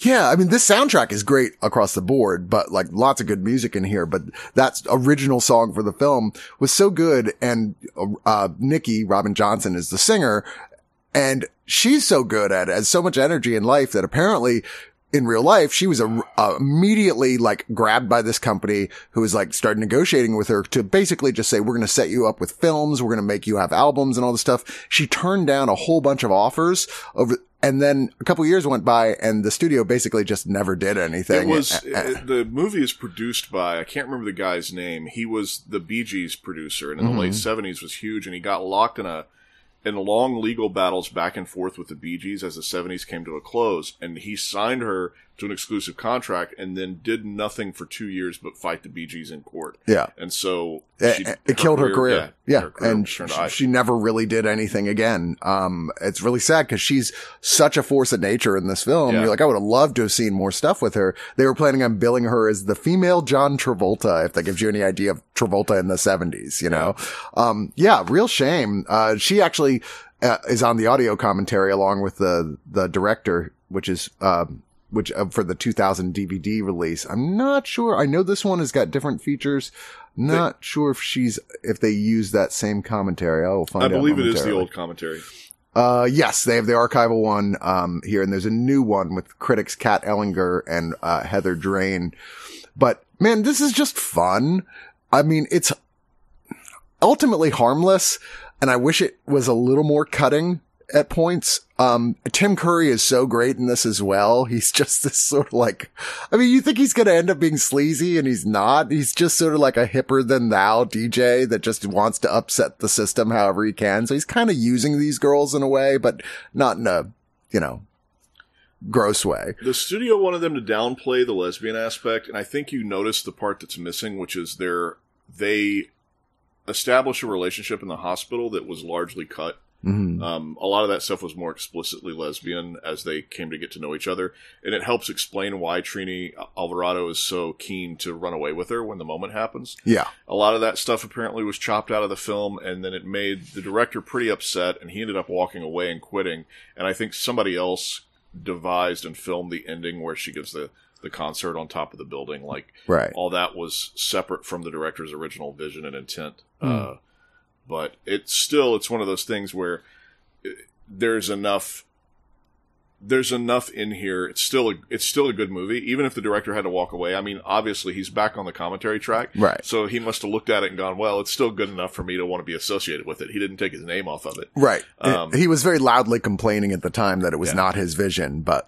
yeah, I mean, this soundtrack is great across the board, but like, lots of good music in here. But that original song for the film was so good. And Nikki, Robin Johnson, is the singer, and she's so good at it, has so much energy in life, that apparently in real life, she was immediately like grabbed by this company who was like started negotiating with her to basically just say, we're going to set you up with films. We're going to make you have albums and all this stuff. She turned down a whole bunch of offers over. And then a couple years went by and the studio basically just never did anything. The movie is produced by, I can't remember the guy's name. He was the Bee Gees producer, and in the late '70s was huge. And he got locked in long legal battles back and forth with the Bee Gees as the 70s came to a close, and he signed her to an exclusive contract and then did nothing for 2 years but fight the Bee Gees in court. Yeah. And so it killed her career. Yeah. And she never really did anything again. It's really sad because she's such a force of nature in this film. Yeah. You're like, I would have loved to have seen more stuff with her. They were planning on billing her as the female John Travolta, if that gives you any idea of Travolta in the 70s, you know? Yeah. Real shame. She actually is on the audio commentary along with the director, which for the 2000 DVD release. I'm not sure. I know this one has got different features. Not sure if they use that same commentary. I will find out. I believe it is the old commentary. Yes, they have the archival one here, and there's a new one with critics Kat Ellinger and Heather Drain. But man, this is just fun. I mean, it's ultimately harmless, and I wish it was a little more cutting at points. Tim Curry is so great in this as well. He's just this sort of like, I mean, you think he's going to end up being sleazy, and he's not. He's just sort of like a hipper than thou DJ that just wants to upset the system however he can. So he's kind of using these girls in a way, but not in a, gross way. The studio wanted them to downplay the lesbian aspect. And I think you notice the part that's missing, which is they establish a relationship in the hospital that was largely cut. Mm-hmm. A lot of that stuff was more explicitly lesbian as they came to get to know each other, and it helps explain why Trini Alvarado is so keen to run away with her when the moment happens. Yeah. A lot of that stuff apparently was chopped out of the film, and then it made the director pretty upset, and he ended up walking away and quitting, and I think somebody else devised and filmed the ending where she gives the concert on top of the building. All that was separate from the director's original vision and intent. But it's one of those things where there's enough in here. It's still a good movie, even if the director had to walk away. I mean, obviously he's back on the commentary track, right? So he must have looked at it and gone, well, it's still good enough for me to want to be associated with it. He didn't take his name off of it, right? He was very loudly complaining at the time that it was not his vision, but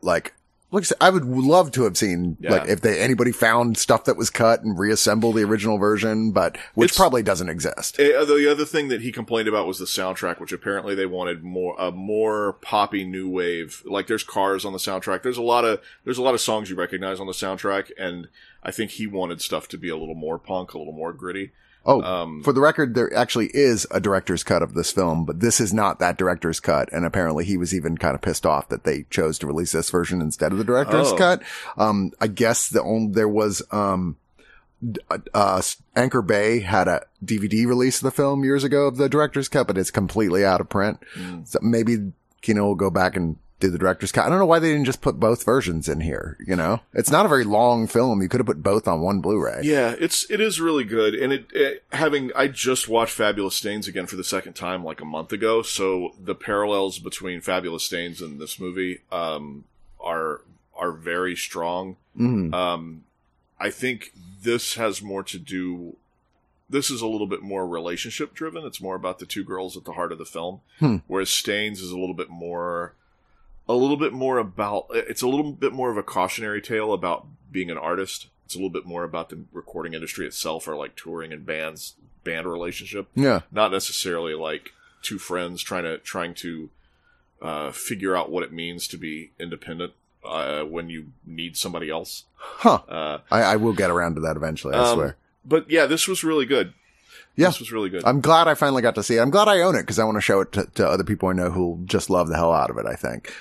I would love to have seen if anybody found stuff that was cut and reassembled the original version, but which probably doesn't exist. The other thing that he complained about was the soundtrack, which apparently they wanted more poppy new wave. Like, there's Cars on the soundtrack. There's a lot of songs you recognize on the soundtrack, and I think he wanted stuff to be a little more punk, a little more gritty. Oh, for the record, there actually is a director's cut of this film, but this is not that director's cut. And apparently he was even kind of pissed off that they chose to release this version instead of the director's cut. I guess Anchor Bay had a DVD release of the film years ago of the director's cut, but it's completely out of print. So maybe we'll go back and do the director's cut. I don't know why they didn't just put both versions in here. It's not a very long film. You could have put both on one Blu-ray. Yeah, it is really good. And I just watched Fabulous Stains again for the second time a month ago, so the parallels between Fabulous Stains and this movie are very strong. I think this has more to do. This is a little bit more relationship driven. It's more about the two girls at the heart of the film, whereas Stains is a little bit more about, it's a little bit more of a cautionary tale about being an artist it's a little bit more about the recording industry itself, or like touring and band relationship. Yeah. Not necessarily like two friends trying to figure out what it means to be independent when you need somebody else. Huh. I will get around to that eventually, I swear. But yeah, this was really good. Yeah. This was really good. I'm glad I finally got to see it. I'm glad I own it because I want to show it to other people I know who'll just love the hell out of it, I think.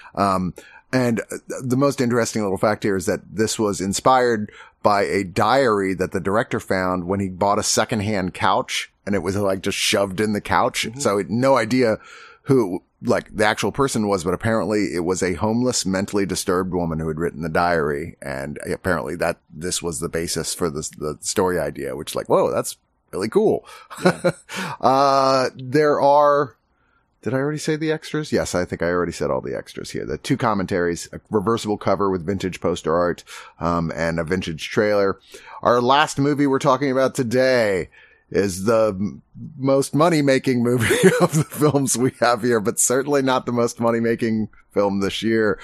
And the most interesting little fact here is that this was inspired by a diary that the director found when he bought a secondhand couch, and it was like just shoved in the couch. Mm-hmm. So I had no idea who like the actual person was, but apparently it was a homeless, mentally disturbed woman who had written the diary. And apparently this was the basis for the story idea, which like, whoa, that's really cool. Yeah. Did I already say the extras? Yes, I think I already said all the extras here. The two commentaries, a reversible cover with vintage poster art, and a vintage trailer. Our last movie we're talking about today is the most money-making movie of the films we have here, but certainly not the most money-making film this year,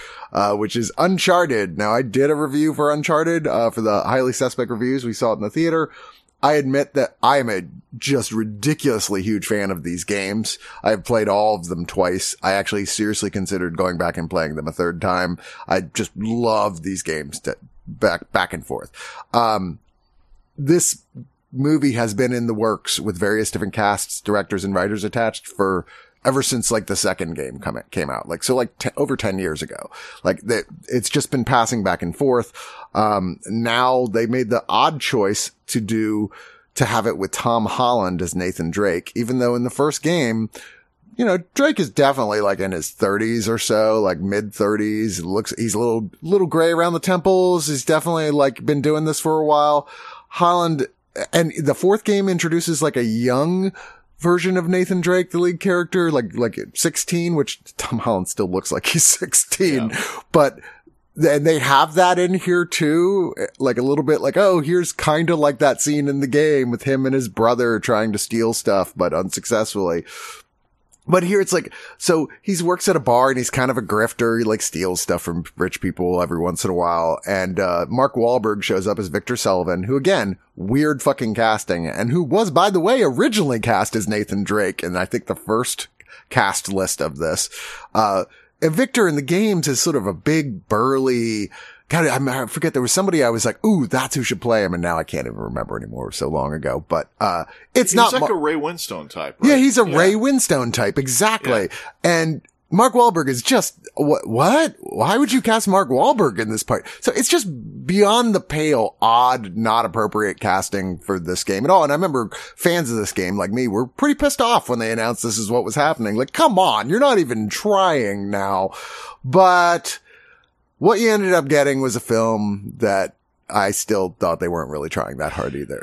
which is Uncharted. Now, I did a review for Uncharted, for the Highly Suspect Reviews. We saw it in the theater. I admit that I'm a just ridiculously huge fan of these games. I've played all of them twice. I actually seriously considered going back and playing them a third time. I just love these games back and forth. This movie has been in the works with various different casts, directors, and writers attached for ever since like the second game came out. Like, so like over 10 years ago, like that it's just been passing back and forth. Now they made the odd choice to have it with Tom Holland as Nathan Drake, even though in the first game, you know, Drake is definitely like in his 30s or so, like mid 30s. He's a little gray around the temples. He's definitely like been doing this for a while. Holland, and the fourth game introduces like a young version of Nathan Drake, the lead character, like 16, which Tom Holland still looks like he's 16, yeah. But and they have that in here too, like a little bit like, oh, here's kind of like that scene in the game with him and his brother trying to steal stuff, but unsuccessfully. But here it's like, so he works at a bar and he's kind of a grifter. He like steals stuff from rich people every once in a while. And Mark Wahlberg shows up as Victor Sullivan, who again, weird fucking casting, and who was, by the way, originally cast as Nathan Drake. And I think the first cast list of this, and Victor in the games is sort of a big burly God, I forget, there was somebody I was like, ooh, that's who should play him. And now I can't even remember anymore. It was so long ago, but, it's not like a Ray Winstone type. Right? Yeah. He's a Ray Winstone type. Exactly. Yeah. And Mark Wahlberg is just what? Why would you cast Mark Wahlberg in this part? So it's just beyond the pale, odd, not appropriate casting for this game at all. And I remember fans of this game like me were pretty pissed off when they announced this is what was happening. Like, come on. You're not even trying now, but what you ended up getting was a film that I still thought they weren't really trying that hard either.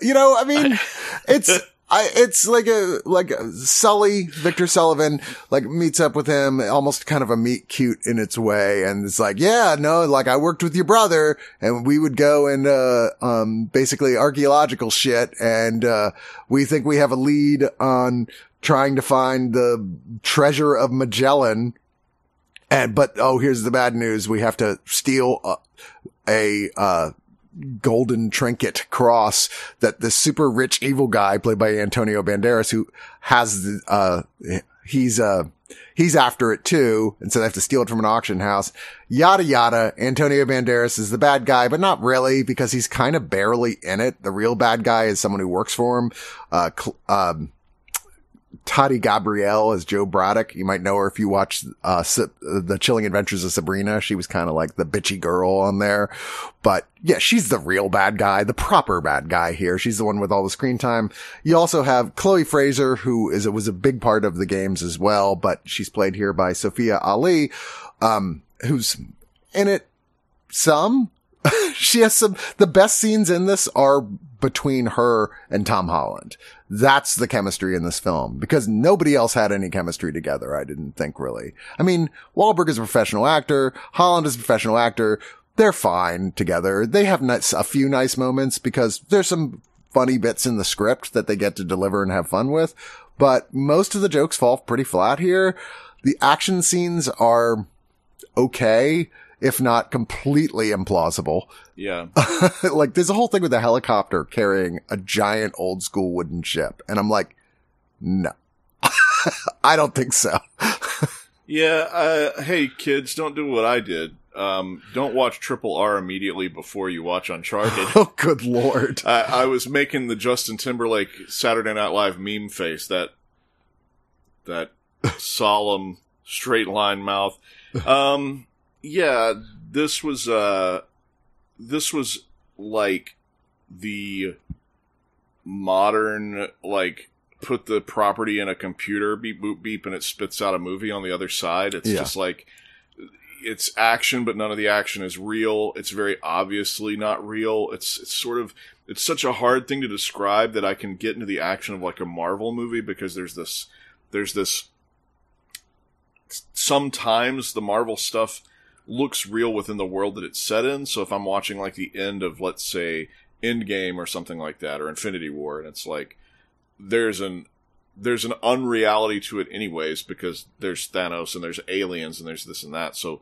You know, I mean, it's like a Sully, Victor Sullivan, like meets up with him, almost kind of a meet cute in its way. And it's like, yeah, no, like I worked with your brother and we would go and, basically archaeological shit. And, we think we have a lead on trying to find the treasure of Magellan. But oh, here's the bad news. We have to steal a golden trinket cross that the super rich evil guy played by Antonio Banderas, who has the, he's after it too. And so they have to steal it from an auction house. Yada, yada. Antonio Banderas is the bad guy, but not really because he's kind of barely in it. The real bad guy is someone who works for him. Tati Gabrielle as Joe Braddock. You might know her if you watch The Chilling Adventures of Sabrina. She was kind of like the bitchy girl on there. But yeah, she's the real bad guy, the proper bad guy here. She's the one with all the screen time. You also have Chloe Fraser, who was a big part of the games as well, but she's played here by Sophia Ali, who's in it some. She has the best scenes in this are between her and Tom Holland. That's the chemistry in this film because nobody else had any chemistry together. I didn't think really. I mean, Wahlberg is a professional actor. Holland is a professional actor. They're fine together. They have a few nice moments because there's some funny bits in the script that they get to deliver and have fun with. But most of the jokes fall pretty flat here. The action scenes are okay. if not completely implausible. Yeah. Like, there's a whole thing with a helicopter carrying a giant old school wooden ship. And I'm like, no, I don't think so. Yeah. Hey, kids, don't do what I did. Don't watch Triple R immediately before you watch Uncharted. Oh, good lord. I was making the Justin Timberlake Saturday Night Live meme face, that solemn straight line mouth. Yeah, this was like the modern, like, put the property in a computer, beep, boop, beep, and it spits out a movie on the other side. It's just like, it's action, but none of the action is real. It's very obviously not real. It's sort of, it's such a hard thing to describe that I can get into the action of like a Marvel movie, because there's this, sometimes the Marvel stuff looks real within the world that it's set in. So if I'm watching like the end of, let's say, Endgame or something like that, or Infinity War, and it's like, there's an unreality to it anyways, because there's Thanos and there's aliens and there's this and that. So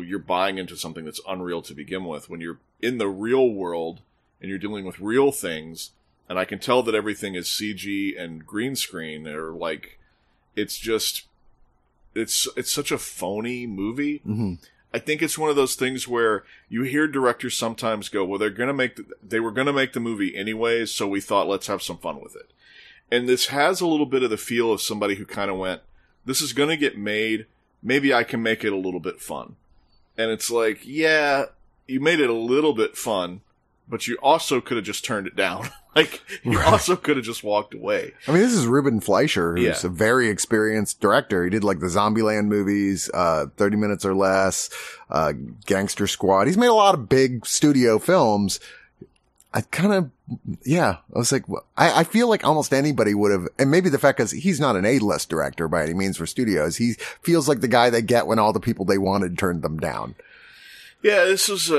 you're buying into something that's unreal to begin with. When you're in the real world and you're dealing with real things, and I can tell that everything is CG and green screen, or like, it's just, it's such a phony movie. Mm-hmm. I think it's one of those things where you hear directors sometimes go, well, they were going to make the movie anyways, so we thought, let's have some fun with it. And this has a little bit of the feel of somebody who kind of went, this is going to get made. Maybe I can make it a little bit fun. And it's like, yeah, you made it a little bit fun, but you also could have just turned it down. Like, you also could have just walked away. I mean, this is Ruben Fleischer, who's a very experienced director. He did, like, the Zombieland movies, 30 Minutes or Less, Gangster Squad. He's made a lot of big studio films. I was like, well, I feel like almost anybody would have, and maybe the fact is he's not an A-list director by any means for studios. He feels like the guy they get when all the people they wanted turned them down. Yeah, this is,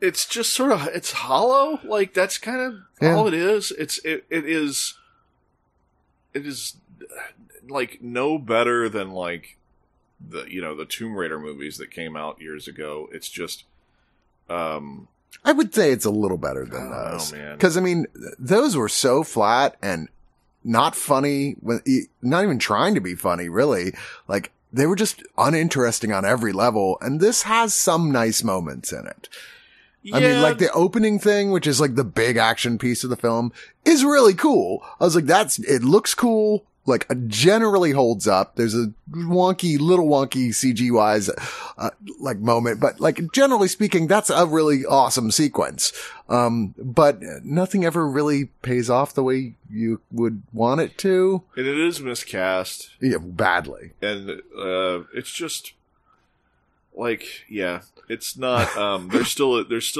it's just sort of, it's hollow. Like, that's kind of all it is. It is like no better than like the Tomb Raider movies that came out years ago. It's just, I would say it's a little better than those. Oh, man. 'Cause I mean, those were so flat and not funny, not even trying to be funny, really. Like, they were just uninteresting on every level. And this has some nice moments in it. Yeah. I mean, like the opening thing, which is like the big action piece of the film, is really cool. I was like, it looks cool. Like, generally holds up. There's a little wonky CG-wise, like, moment. But, like, generally speaking, that's a really awesome sequence. But nothing ever really pays off the way you would want it to. And it is miscast. Yeah, badly. And it's just, like, yeah, it's not, there's still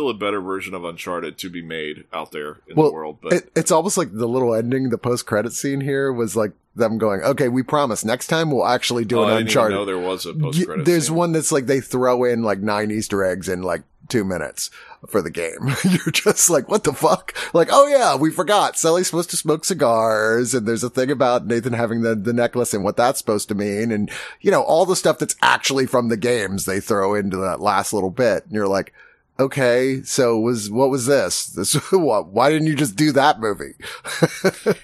a better version of Uncharted to be made out there in the world. But it's almost like the little ending, the post-credit scene here was like them going, okay, we promise next time we'll actually do an Uncharted. I didn't even know there was a post-credit scene. There's one that's like, they throw in like 9 Easter eggs in like 2 minutes for the game. You're just like, what the fuck? Like, oh yeah, we forgot. Sully's supposed to smoke cigars, and there's a thing about Nathan having the necklace and what that's supposed to mean, and you know, all the stuff that's actually from the games they throw into that last little bit, and you're like, okay, so what was this? Why didn't you just do that movie?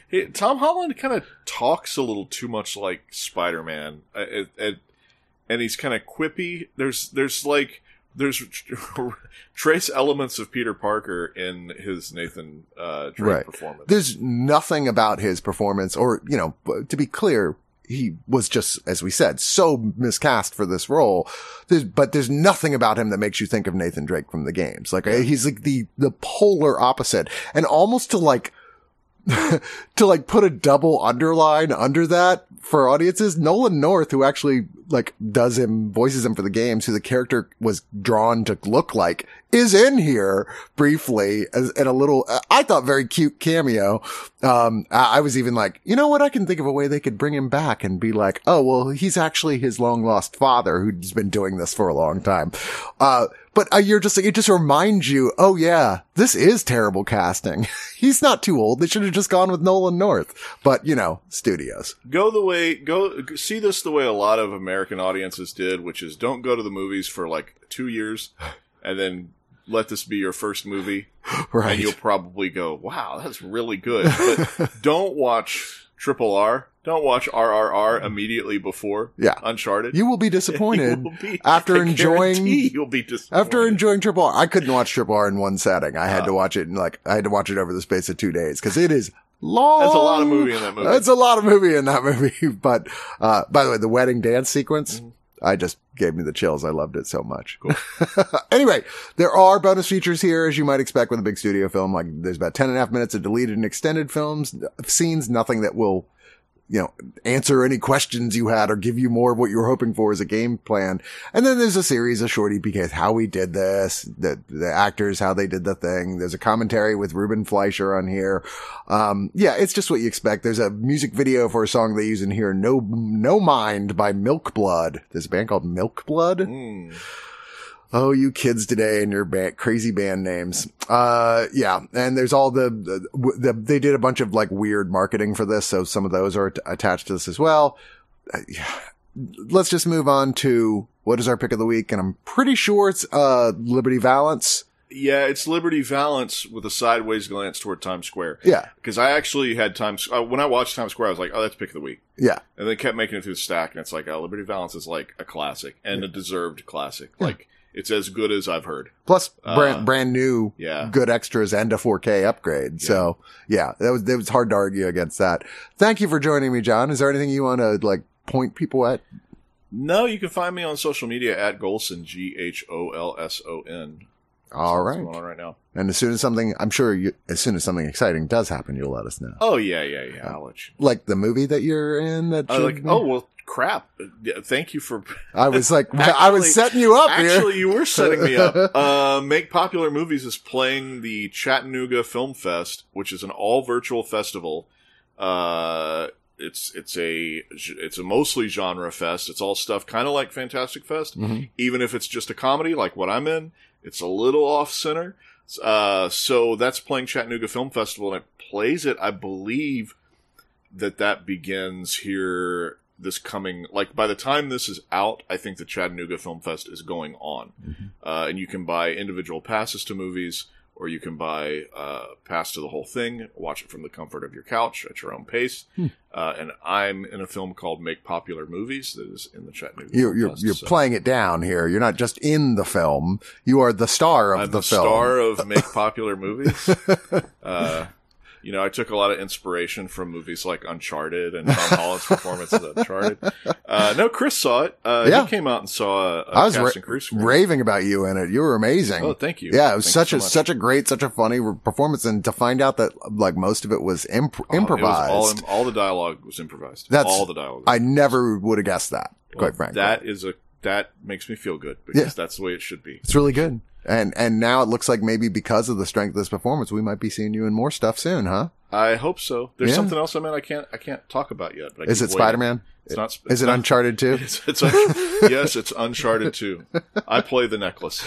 Hey, Tom Holland kind of talks a little too much like Spider-Man, and he's kind of quippy. There's trace elements of Peter Parker in his Nathan Drake performance. There's nothing about his performance, or, you know, to be clear, he was just, as we said, so miscast for this role. But there's nothing about him that makes you think of Nathan Drake from the games. Like, he's like the polar opposite, and almost to like to like put a double underline under that for audiences, Nolan North, who actually like voices him for the games, who the character was drawn to look like, is in here briefly in a little, I thought, very cute cameo. I was even like, you know what? I can think of a way they could bring him back and be like, oh, well, he's actually his long lost father who's been doing this for a long time. But you're just like, it just reminds you, oh yeah, this is terrible casting. He's not too old. They should have just gone with Nolan North, but you know, studios. Go see this the way a lot of American audiences did, which is don't go to the movies for like 2 years and then let this be your first movie. Right. And you'll probably go, wow, that's really good. But don't watch Triple R. Don't watch RRR immediately before Uncharted. You will be disappointed after enjoying Triple R. I couldn't watch Triple R in one setting. I had to watch it over the space of 2 days because it is long. That's a lot of movie in that movie. But by the way, the wedding dance sequence, I just gave me the chills. I loved it so much. Cool. Anyway, there are bonus features here, as you might expect with a big studio film. Like there's about 10.5 minutes of deleted and extended films, scenes, nothing that will, you know, answer any questions you had or give you more of what you were hoping for as a game plan. And then there's a series of short EPKs, how we did this, the actors, how they did the thing. There's a commentary with Ruben Fleischer on here. It's just what you expect. There's a music video for a song they use in here, No Mind by Milkblood. There's a band called Milkblood. Mm. Oh, you kids today and your crazy band names. And there's all the they did a bunch of like weird marketing for this, so some of those are attached to this as well. Let's just move on to what is our pick of the week, and I'm pretty sure it's Liberty Valance. Yeah, it's Liberty Valance with a sideways glance toward Times Square. Yeah. Because I actually had when I watched Times Square, I was like, oh, that's pick of the week. Yeah. And then kept making it through the stack, and it's like, oh, Liberty Valance is like a classic, and a deserved classic. Yeah. Like, it's as good as I've heard. Plus, brand new, good extras and a 4K upgrade. Yeah. So, that was hard to argue against that. Thank you for joining me, John. Is there anything you want to like point people at? No, you can find me on social media at Golson, Golson. All right. That's going on right now. And as soon as something exciting does happen, you'll let us know. Oh yeah. I'll let you. Like the movie that you're in. Crap! Thank you for. I was like, I was setting you up. Actually, you were setting me up. Make Popular Movies is playing the Chattanooga Film Fest, which is an all-virtual festival. It's a mostly genre fest. It's all stuff kind of like Fantastic Fest, even if it's just a comedy like what I'm in. It's a little off-center, so that's playing Chattanooga Film Festival, and it plays it. I believe that begins here. This coming, like by the time this is out, I think the Chattanooga Film Fest is going on. And you can buy individual passes to movies, or you can buy pass to the whole thing, watch it from the comfort of your couch at your own pace. And I'm in a film called Make Popular Movies that is in the Chattanooga Film Fest. You're playing it down here. You're not just in the film. You are the star of the film. I'm the star of Make Popular Movies. You know, I took a lot of inspiration from movies like Uncharted and Tom Holland's performance in Uncharted. No, Chris saw it. He came out and saw I was raving about you in it. You were amazing. Oh, thank you. Yeah, it was such a funny performance. And to find out that like most of it was improvised. All the dialogue was improvised. I never would have guessed that, quite frankly. That makes me feel good because that's the way it should be. It's really good. And now it looks like maybe because of the strength of this performance, we might be seeing you in more stuff soon, huh? I hope so. There's something else I'm in I can't talk about yet. But is it Spider-Man? Is it Uncharted 2? Yes, it's Uncharted 2. I play the necklace.